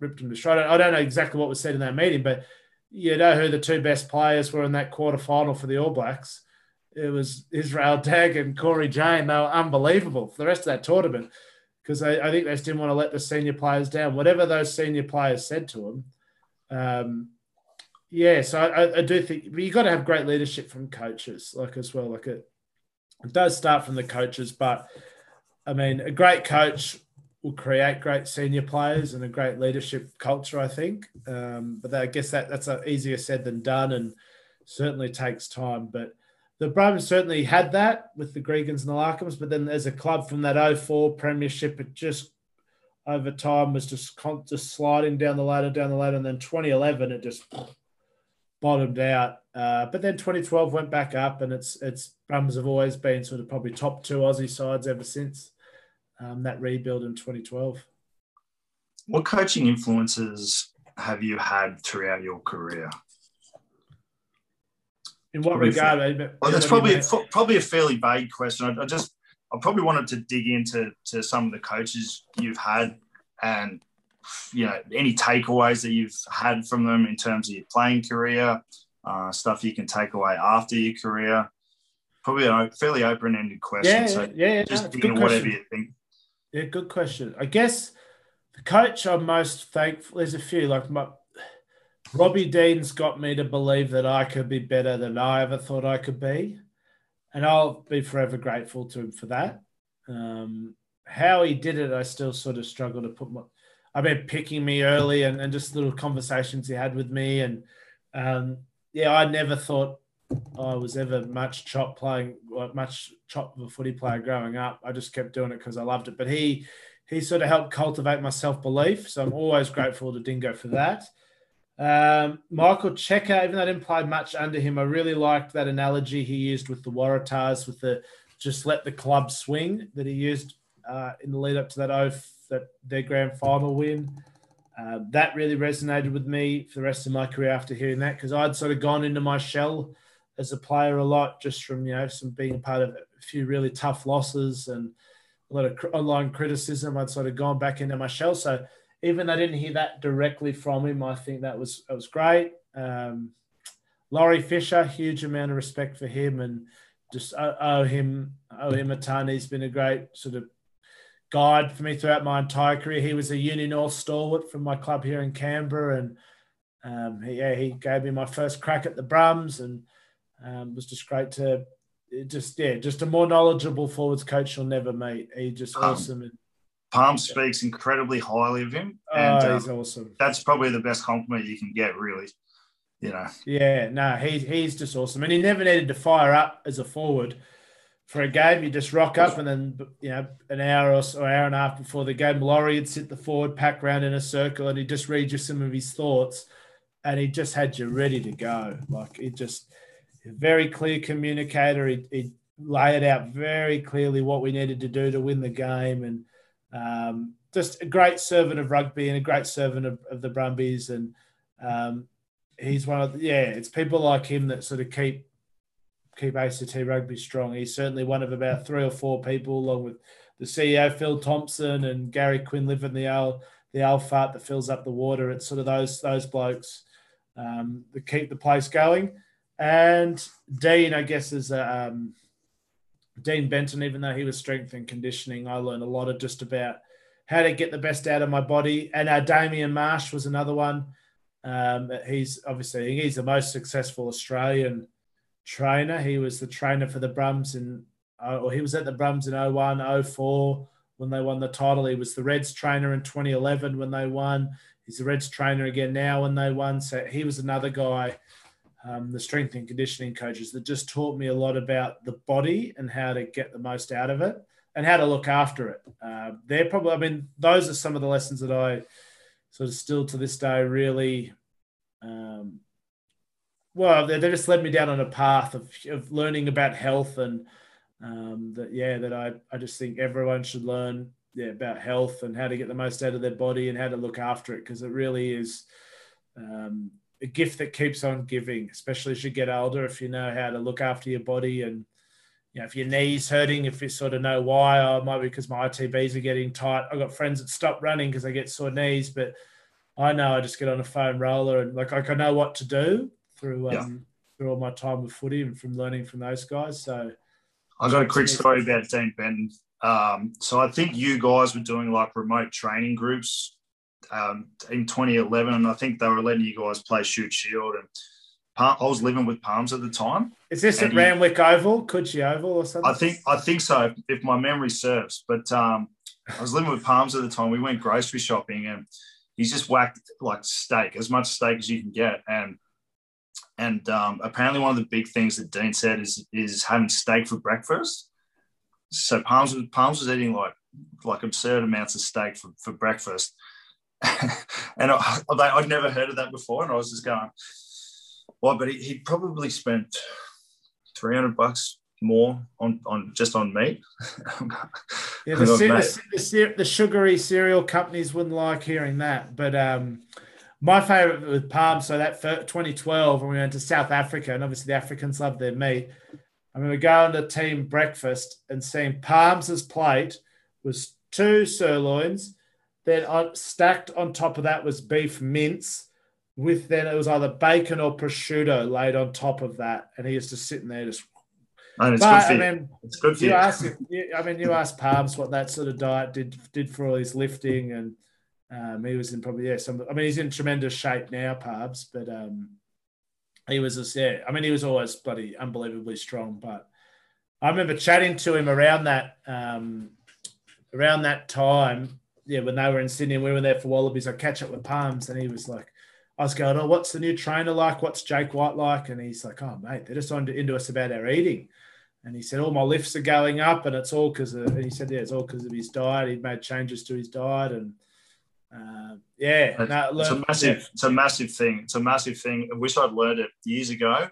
ripped him to shreds. I don't know exactly what was said in that meeting, but you know who the two best players were in that quarterfinal for the All Blacks? It was Israel Dagg and Corey Jane. They were unbelievable for the rest of that tournament, because I, I think they just didn't want to let the senior players down. Whatever those senior players said to them, um, yeah, so I, I do think you've got to have great leadership from coaches, like, as well. Like, it, it does start from the coaches, but, I mean, a great coach will create great senior players and a great leadership culture, I think. Um, but I guess that, that's easier said than done, and certainly takes time. But the Brumbies certainly had that with the Gregans and the Larkhams, but then as a club from that oh four premiership, it just over time was just, just sliding down the ladder, down the ladder, and then twenty eleven it just bottomed out. Uh, but then twenty twelve went back up, and it's, it's Brumbies have always been sort of probably top two Aussie sides ever since. Um, that rebuild in twenty twelve. What coaching influences have you had throughout your career? In what probably regard? Fair, oh, that's probably a, probably a fairly vague question. I, I just I probably wanted to dig into to some of the coaches you've had, and you know, any takeaways that you've had from them in terms of your playing career, uh, stuff you can take away after your career. Probably a fairly open-ended question. Yeah, so yeah, yeah, just no, whatever you think. Yeah, good question. I guess the coach I'm most thankful, there's a few, like my, Robbie Deans got me to believe that I could be better than I ever thought I could be, and I'll be forever grateful to him for that. Um, how he did it, I still sort of struggle to put my, I mean, picking me early and, and just little conversations he had with me. And um, yeah, I never thought I was ever much chop playing, much chop of a footy player growing up. I just kept doing it because I loved it. But he, he sort of helped cultivate my self-belief. So I'm always grateful to Dingo for that. Um, Michael Checker, even though I didn't play much under him, I really liked that analogy he used with the Waratahs, with the just let the club swing that he used uh, in the lead up to that oath, that their grand final win. Uh, that really resonated with me for the rest of my career after hearing that, because I'd sort of gone into my shell as a player a lot, just from, you know, some being a part of a few really tough losses and a lot of cr- online criticism. I'd sort of gone back into my shell. So even though I didn't hear that directly from him, I think that was, that was great. Um, Laurie Fisher, huge amount of respect for him, and just owe him, owe him a ton. He's been a great sort of guide for me throughout my entire career. He was a Uni North stalwart from my club here in Canberra, and um, he, yeah, he gave me my first crack at the Brums, and um, it was just great to just yeah, just a more knowledgeable forwards coach you'll never meet. He just Palm. awesome. And, Palm yeah. speaks incredibly highly of him, and oh, he's uh, awesome. That's probably the best compliment you can get, really. You know. Yeah, no, he, he's just awesome, and he never needed to fire up as a forward. For a game, you just rock up, and then, you know, an hour or so, hour and a half before the game, Laurie would sit the forward pack round in a circle, and he'd just read you some of his thoughts, and he just had you ready to go. Like, he just a very clear communicator. He, he laid out very clearly what we needed to do to win the game, and um, just a great servant of rugby and a great servant of, of the Brumbies. And um, he's one of the, yeah, it's people like him that sort of keep. keep A C T rugby strong. He's certainly one of about three or four people, along with the C E O Phil Thompson and Gary Quinlivan and the owl, the owl fart that fills up the water. It's sort of those those blokes um, that keep the place going. And Dean, I guess, is um, Dean Benton. Even though he was strength and conditioning, I learned a lot of just about how to get the best out of my body. And uh, Damien Marsh was another one. Um, he's obviously he's the most successful Australian trainer. He was the trainer for the Brums in, or he was at the Brums in oh one, oh four when they won the title. He was the Reds trainer in twenty eleven when they won. He's the Reds trainer again now when they won. So he was another guy, um, the strength and conditioning coaches, that just taught me a lot about the body and how to get the most out of it and how to look after it. Uh, they're probably, I mean, those are some of the lessons that I sort of still to this day really, um, well, they just led me down on a path of, of learning about health, and um, that, yeah, that I, I just think everyone should learn yeah, about health and how to get the most out of their body and how to look after it, because it really is um, a gift that keeps on giving, especially as you get older, if you know how to look after your body. And, you know, if your knee's hurting, if you sort of know why, oh, it might be because my I T Bs are getting tight. I've got friends that stop running because they get sore knees, but I know I just get on a foam roller and like, like I know what to do. Through, um, yeah. through all my time with footy and from learning from those guys. So I got a quick story about Dean Benton. Um, so I think you guys were doing like remote training groups um, in twenty eleven, and I think they were letting you guys play shoot shield. And Palm, I was living with Palms at the time. Is this at Ramwick Oval, Coogee Oval, or something? I think I think so, if my memory serves. But um, I was living with Palms at the time. We went grocery shopping, and he's just whacked like steak, as much steak as you can get, and. And um, apparently one of the big things that Dean said is is having steak for breakfast. So Palms, Palms was eating like like absurd amounts of steak for, for breakfast. And I, I'd never heard of that before. And I was just going, well, but he, he probably spent three hundred bucks more on, on just on meat. Yeah, the, the, the, the sugary cereal companies wouldn't like hearing that. But... Um... my favourite with Palm, so that for twenty twelve when we went to South Africa, and obviously the Africans love their meat, I remember going to team breakfast and seeing Palms' plate was two sirloins, then on, stacked on top of that was beef mince, with then it was either bacon or prosciutto laid on top of that, and he was just sitting there just... And it's, but, good for I mean, it's good for you. Ask, you I mean, you asked Palms what that sort of diet did did for all his lifting and... Um, he was in probably, yeah, some, I mean, he's in tremendous shape now, Pabs, but um, he was just, yeah, I mean, he was always bloody unbelievably strong. But I remember chatting to him around that, um, around that time, yeah, when they were in Sydney and we were there for Wallabies, I catch up with Palms, and he was like, I was going, oh, what's the new trainer like? What's Jake White like? And he's like, oh, mate, they're just on to, into us about our eating. And he said, all my lifts are going up, and it's all because of, and he said, yeah, it's all because of his diet. He'd made changes to his diet, and Uh, yeah, no, learn, it's a massive, yeah. it's a massive thing. It's a massive thing. I wish I'd learned it years ago.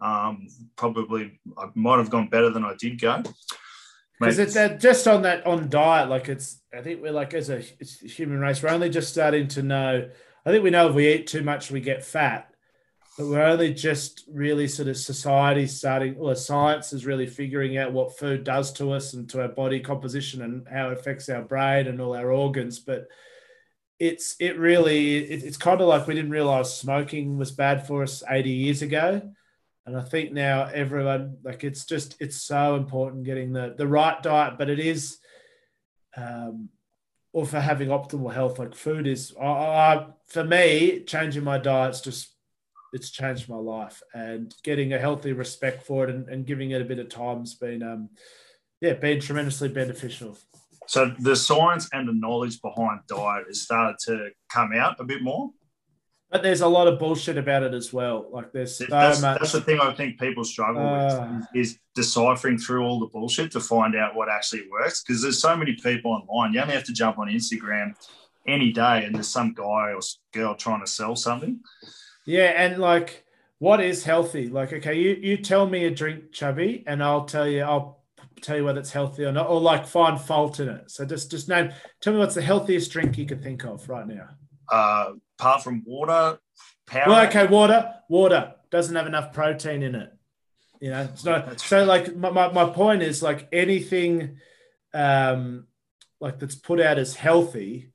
Um, probably I might have gone better than I did go. Because it's uh, just on that on diet, like it's. I think we're like as a it's human race, we're only just starting to know. I think we know if we eat too much, we get fat. But we're only just really sort of society starting, or well, science is really figuring out what food does to us and to our body composition and how it affects our brain and all our organs. But it's it really it, it's kind of like we didn't realize smoking was bad for us eighty years ago. And I think now everyone, like it's just, it's so important getting the, the right diet, but it is, um, or for having optimal health, like food is, I, I, for me, changing my diet's just, it's changed my life, and getting a healthy respect for it and, and giving it a bit of time has been, um, yeah, been tremendously beneficial. So the science and the knowledge behind diet has started to come out a bit more. But there's a lot of bullshit about it as well. Like there's so that's, much. That's the thing I think people struggle uh, with is deciphering through all the bullshit to find out what actually works. Because there's so many people online. You only have to jump on Instagram any day, and there's some guy or girl trying to sell something. Yeah, and like, what is healthy? Like, okay, you you tell me a drink, chubby, and I'll tell you I'll tell you whether it's healthy or not, or like find fault in it. So just just name. Tell me what's the healthiest drink you could think of right now. Uh, apart from water, power. Well, okay, water, water doesn't have enough protein in it. You know, it's not, so like my, my, my point is like anything um, like that's put out as healthy,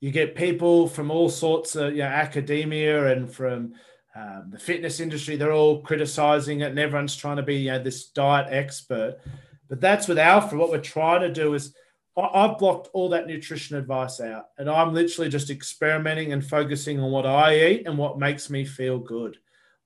you get people from all sorts of, you know, academia and from um, the fitness industry, they're all criticizing it and everyone's trying to be, you know, this diet expert. But that's with Alfred. What we're trying to do is I've blocked all that nutrition advice out, and I'm literally just experimenting and focusing on what I eat and what makes me feel good.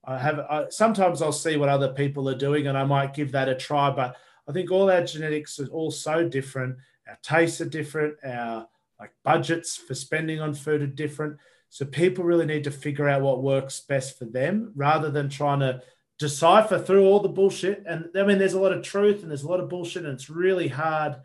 I have I, sometimes I'll see what other people are doing and I might give that a try, but I think all our genetics are all so different. Our tastes are different. Our like budgets for spending on food are different. So people really need to figure out what works best for them rather than trying to decipher through all the bullshit. And I mean, there's a lot of truth and there's a lot of bullshit, and it's really hard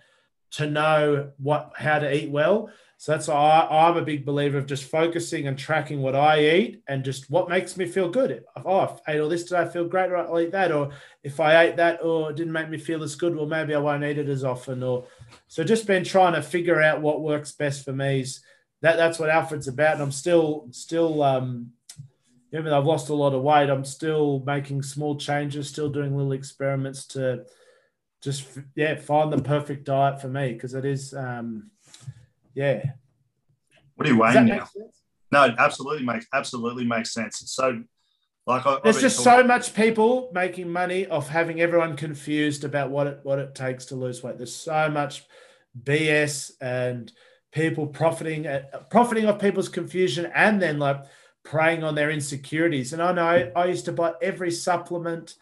to know what how to eat well. So that's why I, I'm a big believer of just focusing and tracking what I eat and just what makes me feel good. Oh, I've ate all this today, I feel great, right? I'll eat that. Or if I ate that or it didn't make me feel as good, well, maybe I won't eat it as often. Or so just been trying to figure out what works best for me. Is that that's what Alfred's about. And I'm still, still um, even though I've lost a lot of weight, I'm still making small changes, still doing little experiments to just, yeah, find the perfect diet for me, because it is, um, yeah. What are you weighing now? No, it absolutely makes, absolutely makes sense. So, like, I, there's just so much people making money off having everyone confused about what it what it takes to lose weight. There's so much B S and people profiting at, profiting off people's confusion and then like preying on their insecurities. And I know I used to buy every supplement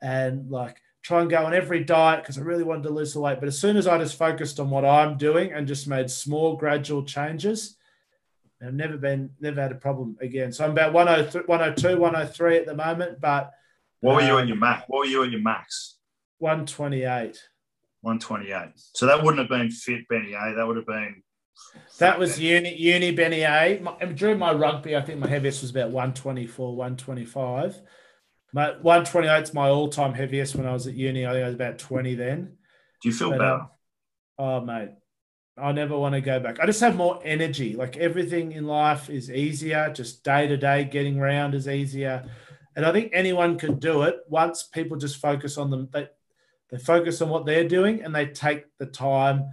and like try and go on every diet because I really wanted to lose the weight. But as soon as I just focused on what I'm doing and just made small, gradual changes, I've never been, never had a problem again. So I'm about one oh two, one oh three at the moment. But what were um, you on your max? What were you on your max? one twenty-eight. one twenty-eight. So that wouldn't have been fit Benny A. That would have been. That was Benny. uni uni Benny A. My, during my rugby, I think my heaviest was about one twenty-four, one twenty-five. My one twenty-eight is my all-time heaviest when I was at uni. I think I was about twenty then. Do you feel but, better? Um, oh, mate. I never want to go back. I just have more energy. Like everything in life is easier. Just day-to-day getting around is easier. And I think anyone could do it once people just focus on them. They, they focus on what they're doing and they take the time.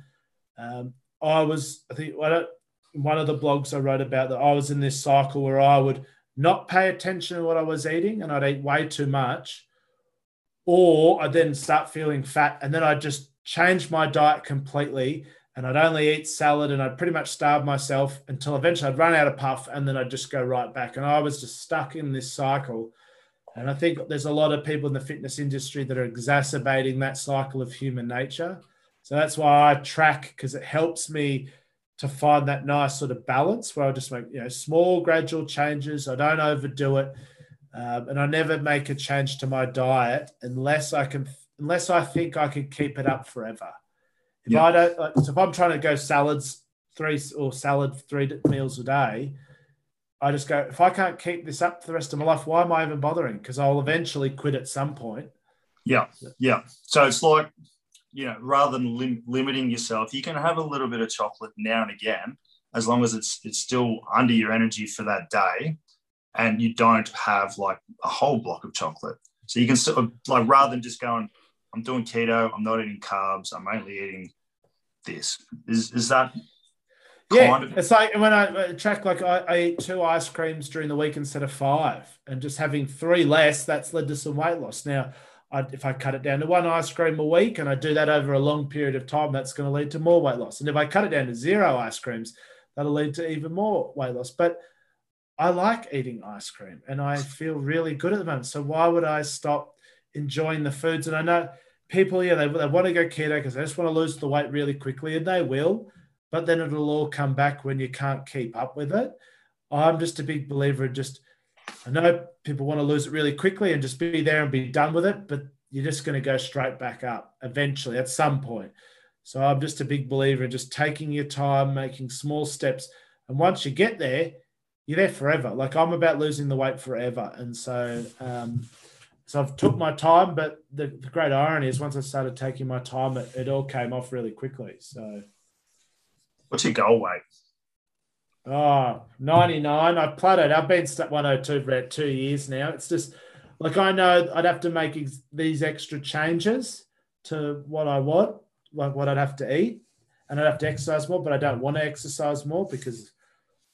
Um, I was, I think, one of the blogs I wrote about that I was in this cycle where I would not pay attention to what I was eating and I'd eat way too much, or I'd then start feeling fat and then I'd just change my diet completely and I'd only eat salad and I'd pretty much starve myself until eventually I'd run out of puff and then I'd just go right back. And I was just stuck in this cycle. And I think there's a lot of people in the fitness industry that are exacerbating that cycle of human nature. So that's why I track, because it helps me to find that nice sort of balance where I just make, you know, small gradual changes. I don't overdo it. Um, and I never make a change to my diet unless I can, unless I think I can keep it up forever. If yeah. I don't, like, so if I'm trying to go salads three or salad three meals a day, I just go, if I can't keep this up for the rest of my life, why am I even bothering? Because I'll eventually quit at some point. Yeah. Yeah. So it's like, you know, rather than lim- limiting yourself, you can have a little bit of chocolate now and again, as long as it's it's still under your energy for that day, and you don't have like a whole block of chocolate. So you can sort of like, rather than just going, I'm doing keto, I'm not eating carbs, I'm only eating this. Is is that? Yeah, kind of- it's like when I track, like I, I eat two ice creams during the week instead of five, and just having three less, that's led to some weight loss. Now, I, if I cut it down to one ice cream a week and I do that over a long period of time, that's going to lead to more weight loss. And if I cut it down to zero ice creams, that'll lead to even more weight loss. But I like eating ice cream and I feel really good at the moment. So why would I stop enjoying the foods? And I know people, yeah, they, they want to go keto because they just want to lose the weight really quickly, and they will, but then it'll all come back when you can't keep up with it. I'm just a big believer in just, I know people want to lose it really quickly and just be there and be done with it, but you're just going to go straight back up eventually at some point. So I'm just a big believer in just taking your time, making small steps. And once you get there, you're there forever. Like I'm about losing the weight forever. And so, um, so I've took my time, but the, the great irony is once I started taking my time, it, it all came off really quickly. So what's your goal weight? Oh, ninety-nine. I've plateaued. I've been at one oh two for about two years now. It's just like I know I'd have to make ex- these extra changes to what I want, like what I'd have to eat, and I'd have to exercise more, but I don't want to exercise more because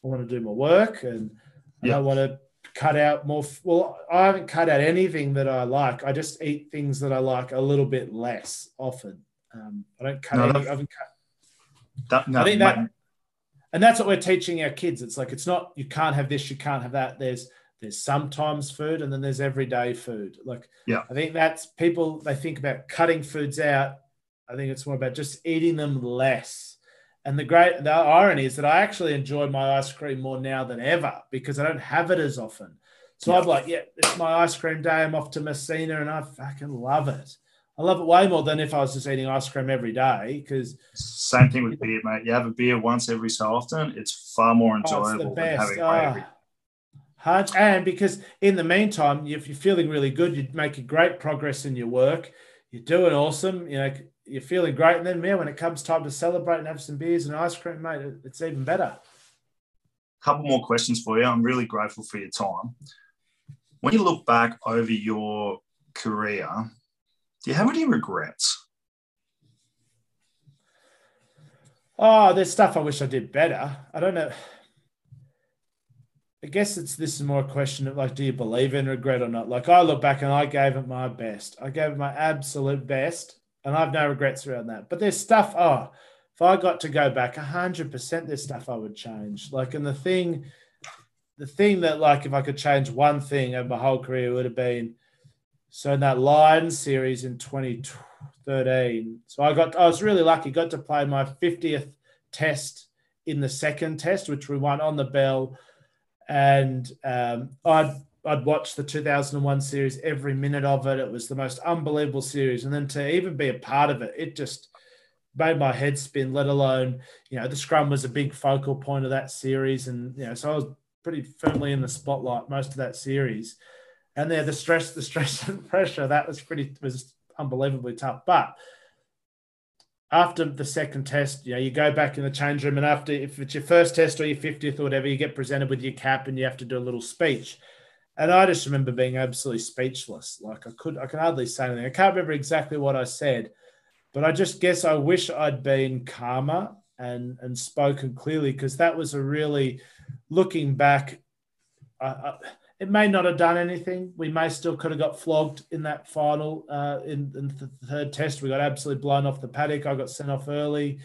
I want to do my work and I yeah. don't want to cut out more. F- well, I haven't cut out anything that I like. I just eat things that I like a little bit less often. Um, I don't cut no, any. I haven't cut. That, no, I think that... My- And that's what we're teaching our kids. It's like, it's not, you can't have this, you can't have that. There's, there's sometimes food and then there's everyday food. Like, yeah. I think that's people, they think about cutting foods out. I think it's more about just eating them less. And the great, the irony is that I actually enjoy my ice cream more now than ever because I don't have it as often. So yeah. I'm like, yeah, it's my ice cream day. I'm off to Messina and I fucking love it. I love it way more than if I was just eating ice cream every day. Because same thing with beer, mate. You have a beer once every so often, it's far more enjoyable oh, than having oh, every hard. And because in the meantime, if you're feeling really good, you're making great progress in your work. You're doing awesome. You know, you're feeling great. And then, yeah, when it comes time to celebrate and have some beers and ice cream, mate, it's even better. A couple more questions for you. I'm really grateful for your time. When you look back over your career, do you have any regrets? Oh, there's stuff I wish I did better. I don't know. I guess it's this is more a question of like, do you believe in regret or not? Like I look back and I gave it my best. I gave it my absolute best and I have no regrets around that. But there's stuff, oh, if I got to go back one hundred percent, there's stuff I would change. Like, and the thing, the thing that like, if I could change one thing over my whole career, it would have been, so in that Lions series in twenty thirteen, so I got, I was really lucky, got to play my fiftieth test in the second test, which we won on the bell. And um, I'd, I'd watched the two thousand one series, every minute of it. It was the most unbelievable series. And then to even be a part of it, it just made my head spin, let alone, you know, the scrum was a big focal point of that series. And, you know, so I was pretty firmly in the spotlight most of that series. And there, the stress, the stress and pressure, that was pretty, was unbelievably tough. But after the second test, you know, you go back in the change room and after, if it's your first test or your fiftieth or whatever, you get presented with your cap and you have to do a little speech. And I just remember being absolutely speechless. Like I could, I can hardly say anything. I can't remember exactly what I said, but I just guess I wish I'd been calmer and, and spoken clearly because that was a really, looking back, I, I it may not have done anything. We may still could have got flogged in that final, uh, in, in the third test. We got absolutely blown off the paddock. I got sent off early.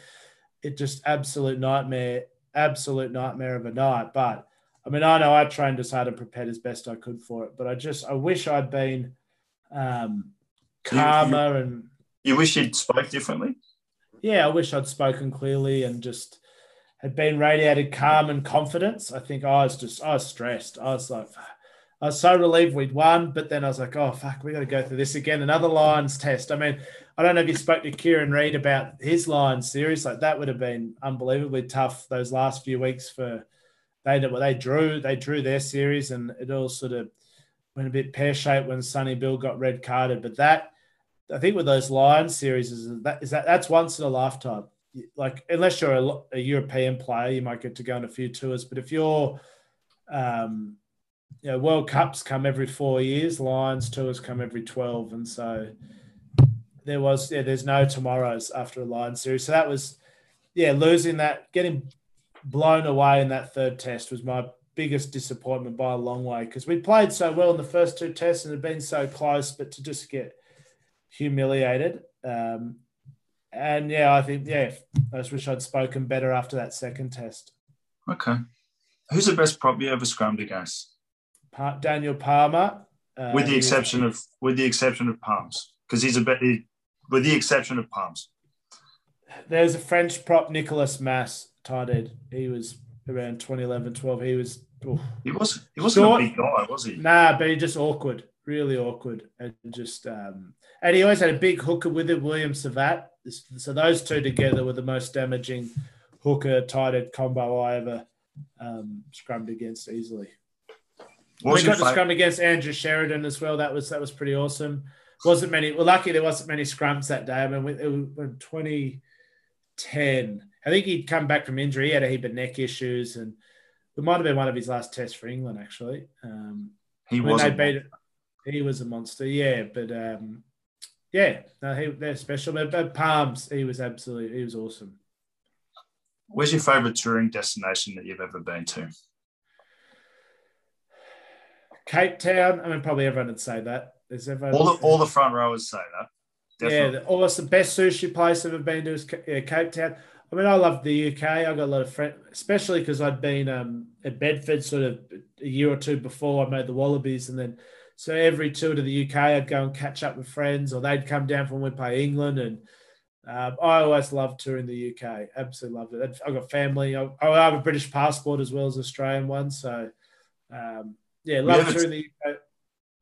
It just absolute nightmare, absolute nightmare of a night. But, I mean, I know I trained as hard and prepared as best I could for it, but I just, I wish I'd been um, calmer. You, you, and you wish you'd spoke differently? Yeah, I wish I'd spoken clearly and just had been radiated calm and confidence. I think I was just, I was stressed. I was like, I was so relieved we'd won, but then I was like, oh, fuck, we got to go through this again. Another Lions test. I mean, I don't know if you spoke to Kieran Reid about his Lions series. Like, that would have been unbelievably tough those last few weeks for – they they drew they drew their series and it all sort of went a bit pear-shaped when Sonny Bill got red-carded. But that I think with those Lions series is that is that that's once in a lifetime. Like, unless you're a, a European player, you might get to go on a few tours. But if you're, um, you know, World Cups come every four years, Lions tours come every twelve, and so there was yeah, there's no tomorrows after a Lions series. So that was, yeah, losing that, getting blown away in that third test was my biggest disappointment by a long way, because we played so well in the first two tests and had been so close, but to just get humiliated. Um, and yeah, I think, yeah, I just wish I'd spoken better after that second test. Okay. Who's the best prop you ever scrammed against? Pa- Daniel Palmer. Uh, with the exception was, of, with the exception of Palms, because he's a bit, he, with the exception of Palms. There's a French prop, Nicolas Mass, tight end. He was around twenty eleven, twelve. He was, oof. he was, he wasn't Short. a big guy, was he? Nah, but he just awkward. Really awkward, and just um, and he always had a big hooker with it, William Savatt. So those two together were the most damaging hooker tight end combo I ever um, scrummed against easily. We got to scrum against Andrew Sheridan as well. That was that was pretty awesome. Wasn't many. Well, lucky there wasn't many scrums that day. I mean, it was twenty ten. I think he'd come back from injury. He had a heap of neck issues, and it might have been one of his last tests for England actually. Um, he was. He was a monster, yeah. But um, yeah, no, he, they're special. But, but Palms, he was absolutely, he was awesome. Where's your favourite touring destination that you've ever been to? Cape Town. I mean, probably everyone would say that. There's everyone all the all the front rowers say that. Definitely. Yeah, the, almost the best sushi place I've ever been to is yeah, Cape Town. I mean, I love the U K. I got a lot of friends, especially because I'd been um, at Bedford sort of a year or two before I made the Wallabies, and then. So every tour to the U K, I'd go and catch up with friends, or they'd come down from when we play England. And um, I always loved touring the U K. Absolutely loved it. I've got family. I, I have a British passport as well as an Australian one. So, um, yeah, love touring the U K.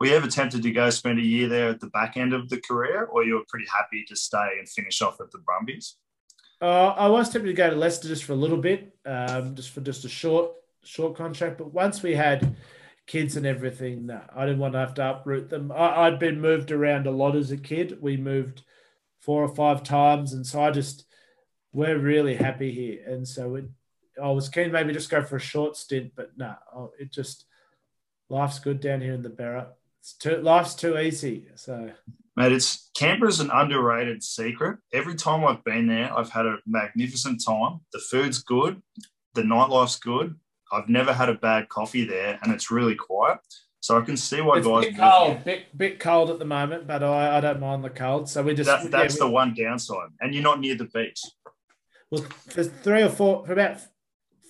Were you ever tempted to go spend a year there at the back end of the career, or you were pretty happy to stay and finish off at the Brumbies? Uh, I was tempted to go to Leicester just for a little bit, um, just for just a short, short contract. But once we had kids and everything, no, I didn't want to have to uproot them. I, I'd been moved around a lot as a kid. We moved four or five times, and so I just, we're really happy here. And so it, I was keen maybe just go for a short stint, but no, it just, life's good down here in the Barra. It's too, life's too easy. So, mate, it's Canberra's an underrated secret. Every time I've been there, I've had a magnificent time. The food's good. The nightlife's good. I've never had a bad coffee there, and it's really quiet. So I can see why it's guys... It's a bit cold, bit, bit cold at the moment, but I, I don't mind the cold. So we just... That, that's yeah, we, the one downside. And you're not near the beach. Well, for three or four... For about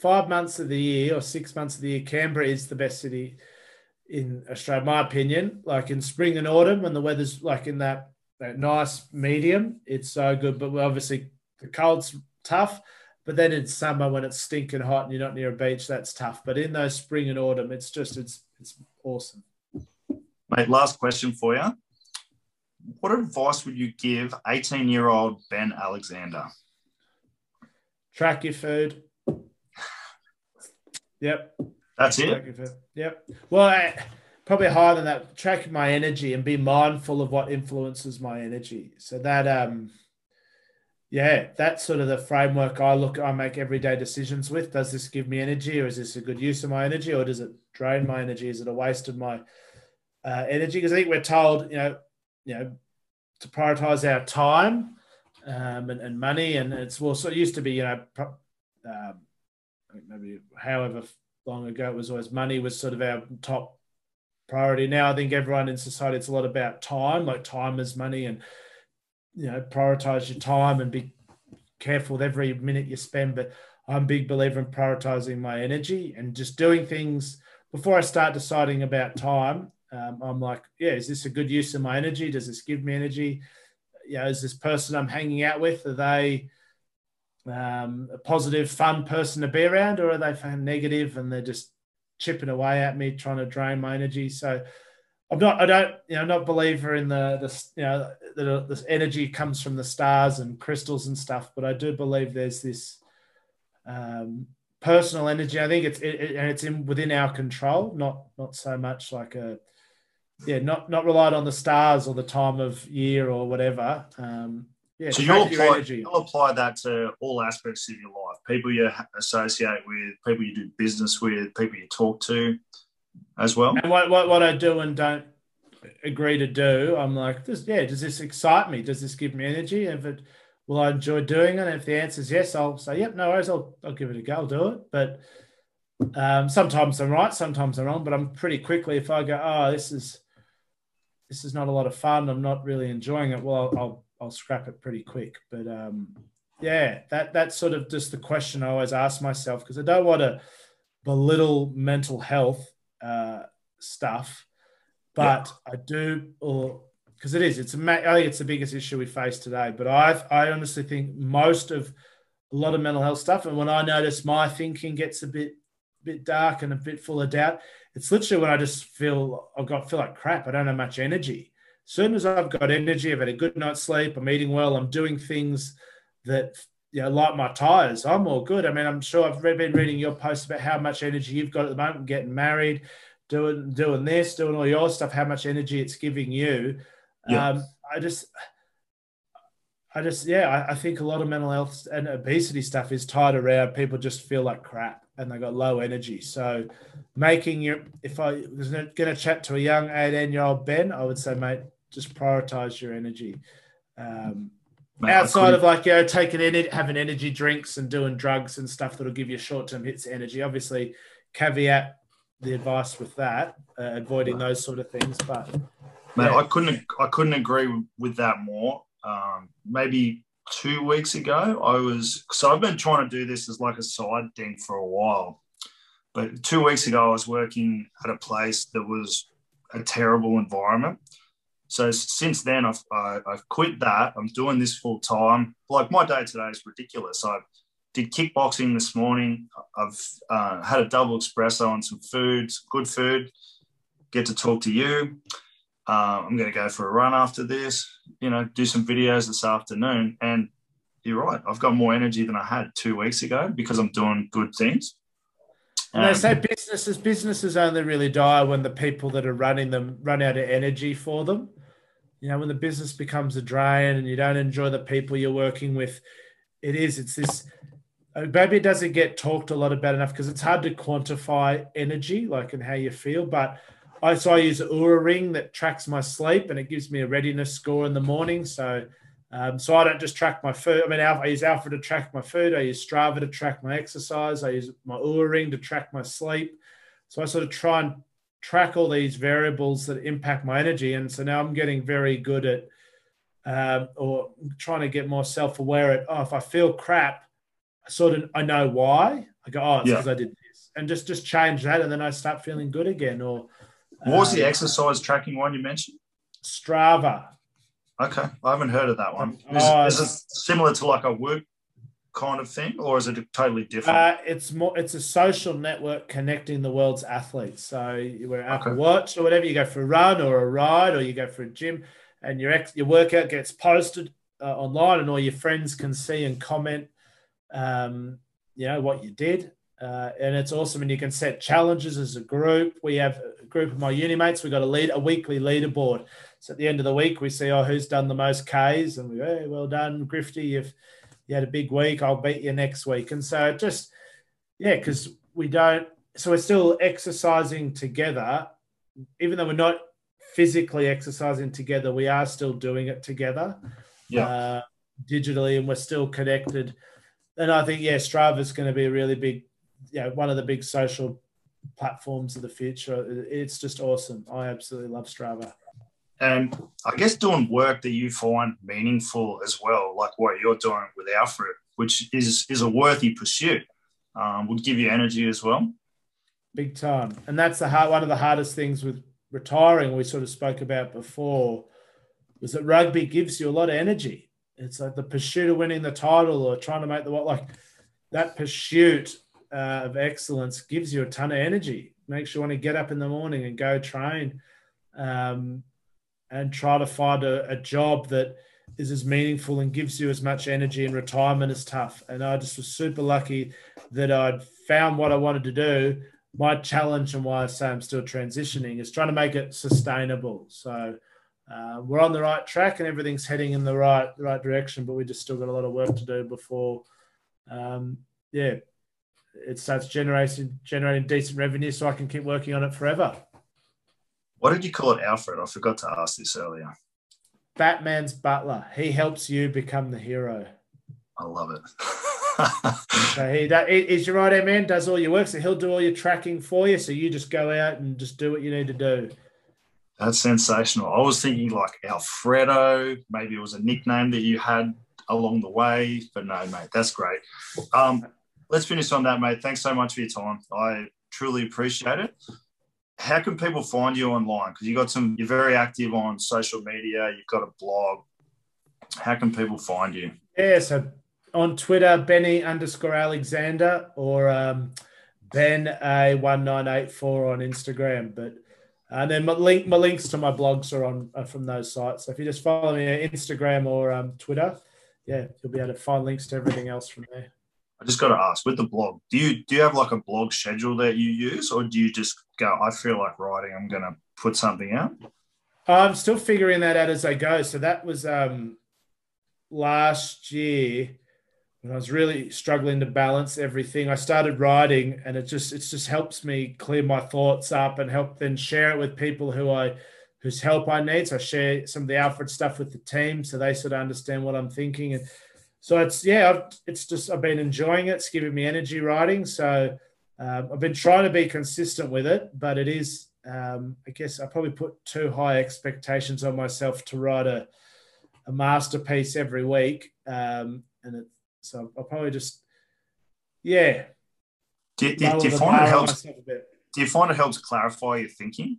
five months of the year or six months of the year, Canberra is the best city in Australia, my opinion. Like in spring and autumn, when the weather's like in that, that nice medium, it's so good. But obviously the cold's tough. But then in summer, when it's stinking hot and you're not near a beach, that's tough. But in those spring and autumn, it's just, it's it's awesome. Mate, last question for you. What advice would you give eighteen-year-old Ben Alexander? Track your food. Yep. That's it? Track your food. Yep. Well, I, probably higher than that. Track my energy and be mindful of what influences my energy. So that... um. Yeah, that's sort of the framework I look, I make everyday decisions with. Does this give me energy, or is this a good use of my energy, or does it drain my energy? Is it a waste of my uh, energy? Because I think we're told, you know, you know, to prioritize our time um, and, and money, and it's also, it used to be, you know, pro, um, maybe however long ago it was always money was sort of our top priority. Now I think everyone in society, it's a lot about time, like time is money, and you know, prioritize your time and be careful with every minute you spend. But I'm a big believer in prioritizing my energy and just doing things before I start deciding about time. Um, I'm like, yeah, is this a good use of my energy? Does this give me energy? You know, is this person I'm hanging out with, are they um, a positive, fun person to be around, or are they negative and they're just chipping away at me, trying to drain my energy? So I'm not, I don't, you know, I'm not a believer in the, the, you know, that this energy comes from the stars and crystals and stuff, but I do believe there's this um, personal energy. I think it's, it, it, and it's in, within our control, not, not so much like a, yeah, not not relied on the stars or the time of year or whatever. Um, yeah, so you'll apply, energy. you'll apply that to all aspects of your life, people you associate with, people you do business with, people you talk to as well. And what, what, what I do and don't agree to do, I'm like, this, yeah, does this excite me? Does this give me energy? If it, will I enjoy doing it? And if the answer is yes, I'll say, yep, no worries, I'll, I'll give it a go, I'll do it. But um, sometimes I'm right, sometimes I'm wrong, but I'm pretty quickly, if I go, oh, this is this is not a lot of fun, I'm not really enjoying it, well, I'll, I'll I'll scrap it pretty quick. But um, yeah, that that's sort of just the question I always ask myself, because I don't want to belittle mental health uh, stuff, but yeah. I do, or because it is, it's a, I think it's the biggest issue we face today. But I I honestly think most of a lot of mental health stuff, and when I notice my thinking gets a bit bit dark and a bit full of doubt, it's literally when I just feel I've got feel like crap. I don't have much energy. As soon as I've got energy, I've had a good night's sleep, I'm eating well, I'm doing things that, you know, light my tires, I'm all good. I mean, I'm sure I've been reading your posts about how much energy you've got at the moment, getting married, doing doing this, doing all your stuff, how much energy it's giving you. Yeah. Um, I just, I just, yeah, I, I think a lot of mental health and obesity stuff is tied around people just feel like crap and they got low energy. So making your, if I was going to chat to a young eighteen-year-old Ben, I would say, mate, just prioritize your energy. Um, Mate, outside of like, you know, taking in, having energy drinks and doing drugs and stuff that'll give you short-term hits of energy. Obviously, caveat the advice with that, uh, avoiding those sort of things. But mate, yeah. I couldn't, I couldn't agree with that more. Um, maybe two weeks ago, I was so I've been trying to do this as like a side thing for a while. But two weeks ago, I was working at a place that was a terrible environment. So since then, I've, uh, I've quit that. I'm doing this full time. Like my day today is ridiculous. I did kickboxing this morning. I've uh, had a double espresso and some food, some good food. Get to talk to you. Uh, I'm going to go for a run after this, you know, do some videos this afternoon. And you're right. I've got more energy than I had two weeks ago because I'm doing good things. And they say businesses, businesses only really die when the people that are running them run out of energy for them. You know, when the business becomes a drain and you don't enjoy the people you're working with, it is, it's this, maybe it doesn't get talked a lot about enough because it's hard to quantify energy, like in how you feel. But I, so I use an Oura ring that tracks my sleep and it gives me a readiness score in the morning. So, um, so I don't just track my food. I mean, I use Alfred to track my food. I use Strava to track my exercise. I use my Oura ring to track my sleep. So I sort of try and track all these variables that impact my energy. And so now I'm getting very good at, um, or trying to get more self-aware at, oh, if I feel crap, I sort of, I know why. I go, oh, it's because yeah. I did this. And just, just change that. And then I start feeling good again. Or what was the uh, exercise tracking one you mentioned? Strava. Okay. I haven't heard of that one. Is, oh, is it similar to like a work kind of thing or is it totally different? Uh, it's more. It's a social network connecting the world's athletes. So we're out okay. watch or whatever. You go for a run or a ride or you go for a gym and your ex, your workout gets posted uh, online and all your friends can see and comment, um, you know, what you did. Uh, and it's awesome. And you can set challenges as a group. We have a group of my uni mates. We've got a lead, a weekly leaderboard. So at the end of the week, we see, oh, who's done the most Ks? And we go, hey, well done, Grifty. If you had a big week, I'll beat you next week. And so just, yeah, because we don't, so we're still exercising together. Even though we're not physically exercising together, we are still doing it together yeah. uh, digitally and we're still connected. And I think, yeah, Strava is going to be a really big, you know, one of the big social platforms of the future. It's just awesome. I absolutely love Strava. And I guess doing work that you find meaningful as well, like what you're doing with Alfred, which is is a worthy pursuit, um, would give you energy as well. Big time. And that's the hard, one of the hardest things with retiring, we sort of spoke about before, was that rugby gives you a lot of energy. It's like the pursuit of winning the title or trying to make the, what, like that pursuit Uh, of excellence gives you a ton of energy, makes you want to get up in the morning and go train um, and try to find a, a job that is as meaningful and gives you as much energy. And retirement is tough, and I just was super lucky that I'd found what I wanted to do my challenge and why I say I'm still transitioning is trying to make it sustainable. So uh, we're on the right track and everything's heading in the right right direction, but we just still got a lot of work to do before, um, yeah, it starts generating generating decent revenue so I can keep working on it forever. What did you call it, Alfred? I forgot to ask this earlier. Batman's butler. He helps you become the hero. I love it. So he is your right hand man, does all your work, so he'll do all your tracking for you, so you just go out and just do what you need to do. That's sensational. I was thinking like Alfredo, maybe it was a nickname that you had along the way, but no, mate, that's great. Um, let's finish on that, mate. Thanks so much for your time. I truly appreciate it. How can people find you online? Because you got some, you're very active on social media. You've got a blog. How can people find you? Yeah, so on Twitter, Benny underscore Alexander or um, Ben A one nine eight four on Instagram. But and then my link, my links to my blogs are on are from those sites. So if you just follow me on Instagram or um, Twitter, yeah, you'll be able to find links to everything else from there. I just got to ask, with the blog, do you do you have like a blog schedule that you use, or do you just go, I feel like writing, I'm going to put something out? I'm still figuring that out as I go. So that was um, last year when I was really struggling to balance everything. I started writing, and it just it just helps me clear my thoughts up and help then share it with people who I whose help I need. So I share some of the Alfred stuff with the team so they sort of understand what I'm thinking. And so it's, yeah, I've, it's just, I've been enjoying it. It's giving me energy writing. So um, I've been trying to be consistent with it, but it is, um, I guess I probably put too high expectations on myself to write a, a masterpiece every week. Um, and it, so I'll probably just, yeah. Do, do, do, you find it helps, do you find it helps clarify your thinking?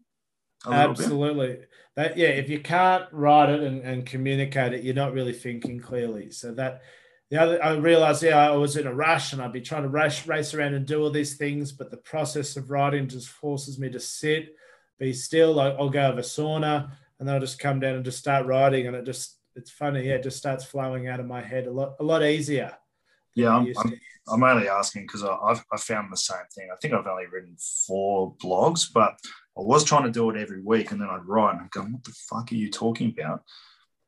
Absolutely. That, yeah, if you can't write it and, and communicate it, you're not really thinking clearly. So that the other, I realized, yeah, I was in a rush and I'd be trying to rush, race around and do all these things, but the process of writing just forces me to sit, be still. I, I'll go have a sauna and then I'll just come down and just start writing, and it just, it's funny, yeah, it just starts flowing out of my head a lot, a lot easier. Yeah, I'm, I'm, I'm only asking because I've I found the same thing. I think I've only written four blogs, but I was trying to do it every week, and then I'd write and I'd go, what the fuck are you talking about?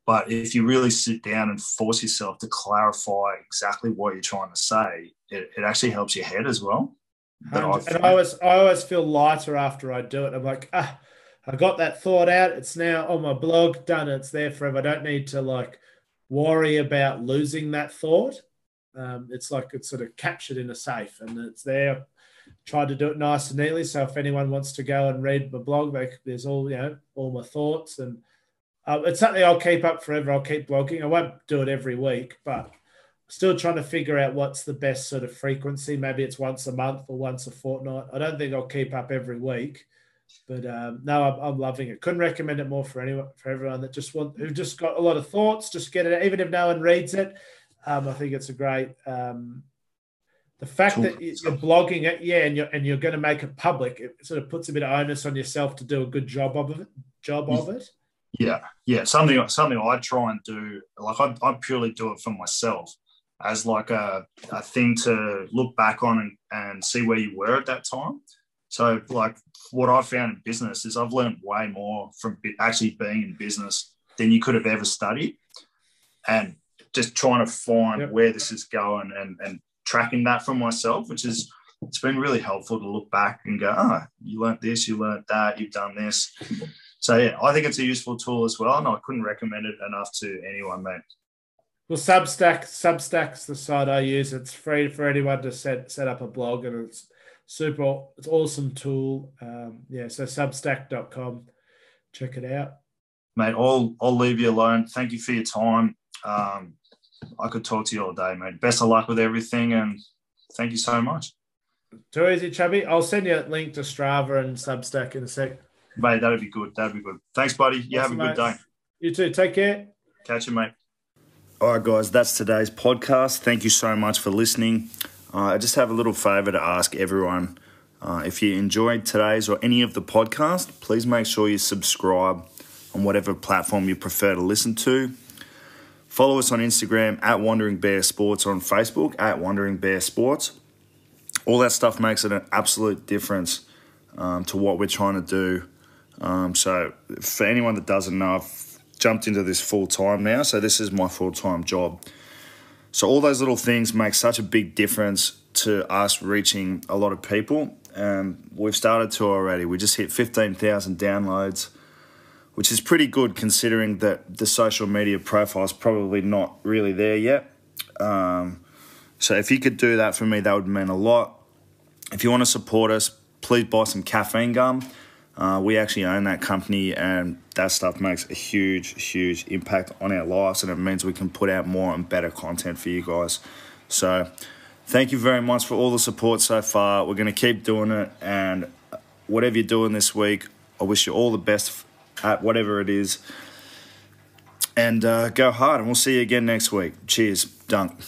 But if you really sit down and force yourself to clarify exactly what you're trying to say, it, it actually helps your head as well. But and found- I, always, I always feel lighter after I do it. I'm like, ah, I got that thought out. It's now on my blog, done. It's there forever. I don't need to like worry about losing that thought. Um, it's like it's sort of captured in a safe and it's there. Tried to do it nice and neatly, so if anyone wants to go and read my blog, they, there's all you know, all my thoughts, and uh, it's something I'll keep up forever. I'll keep blogging. I won't do it every week, but still trying to figure out what's the best sort of frequency. Maybe it's once a month or once a fortnight. I don't think I'll keep up every week, but um, no, I'm, I'm loving it. Couldn't recommend it more for anyone, for everyone that just want who just got a lot of thoughts. Just get it out, even if no one reads it. Um, I think it's a great. Um, The fact that you're blogging it, yeah, and you're and you're going to make it public, it sort of puts a bit of onus on yourself to do a good job of it. Job of it. Yeah, yeah. Something something I try and do, like I, I purely do it for myself, as like a, a thing to look back on and, and see where you were at that time. So like what I found in business is I've learned way more from actually being in business than you could have ever studied, and just trying to find yep. where this is going and and. Tracking that for myself, which is it's been really helpful to look back and go, oh, you learned this, you learned that, you've done this. So yeah, I think it's a useful tool as well, and I couldn't recommend it enough to anyone, mate. Well, Substack, Substack's the site I use. It's free for anyone to set set up a blog, and it's super, it's awesome tool. Um, yeah, so substack dot com, check it out, mate. I'll I'll leave you alone. Thank you for your time. Um, I could talk to you all day, mate. Best of luck with everything, and thank you so much. Too easy, Chubby. I'll send you a link to Strava and Substack in a sec. Mate, that'd be good. That'd be good. Thanks, buddy. You awesome, have a good mate. Day. You too. Take care. Catch you, mate. All right, guys, that's today's podcast. Thank you so much for listening. Uh, I just have a little favour to ask everyone. Uh, if you enjoyed today's or any of the podcast, please make sure you subscribe on whatever platform you prefer to listen to. Follow us on Instagram at Wandering Bear Sports, or on Facebook at Wandering Bear Sports. all that stuff makes it an absolute difference um, to what we're trying to do. Um, so for anyone that doesn't know, I've jumped into this full-time now, so this is my full-time job. So all those little things make such a big difference to us reaching a lot of people, and we've started to already. We just hit fifteen thousand downloads, which is pretty good considering that the social media profile is probably not really there yet. Um, so if you could do that for me, that would mean a lot. If you want to support us, please buy some caffeine gum. Uh, we actually own that company, and that stuff makes a huge, huge impact on our lives, and it means we can put out more and better content for you guys. So thank you very much for all the support so far. We're going to keep doing it, and whatever you're doing this week, I wish you all the best at whatever it is. And uh, go hard, and we'll see you again next week. Cheers. Dunk.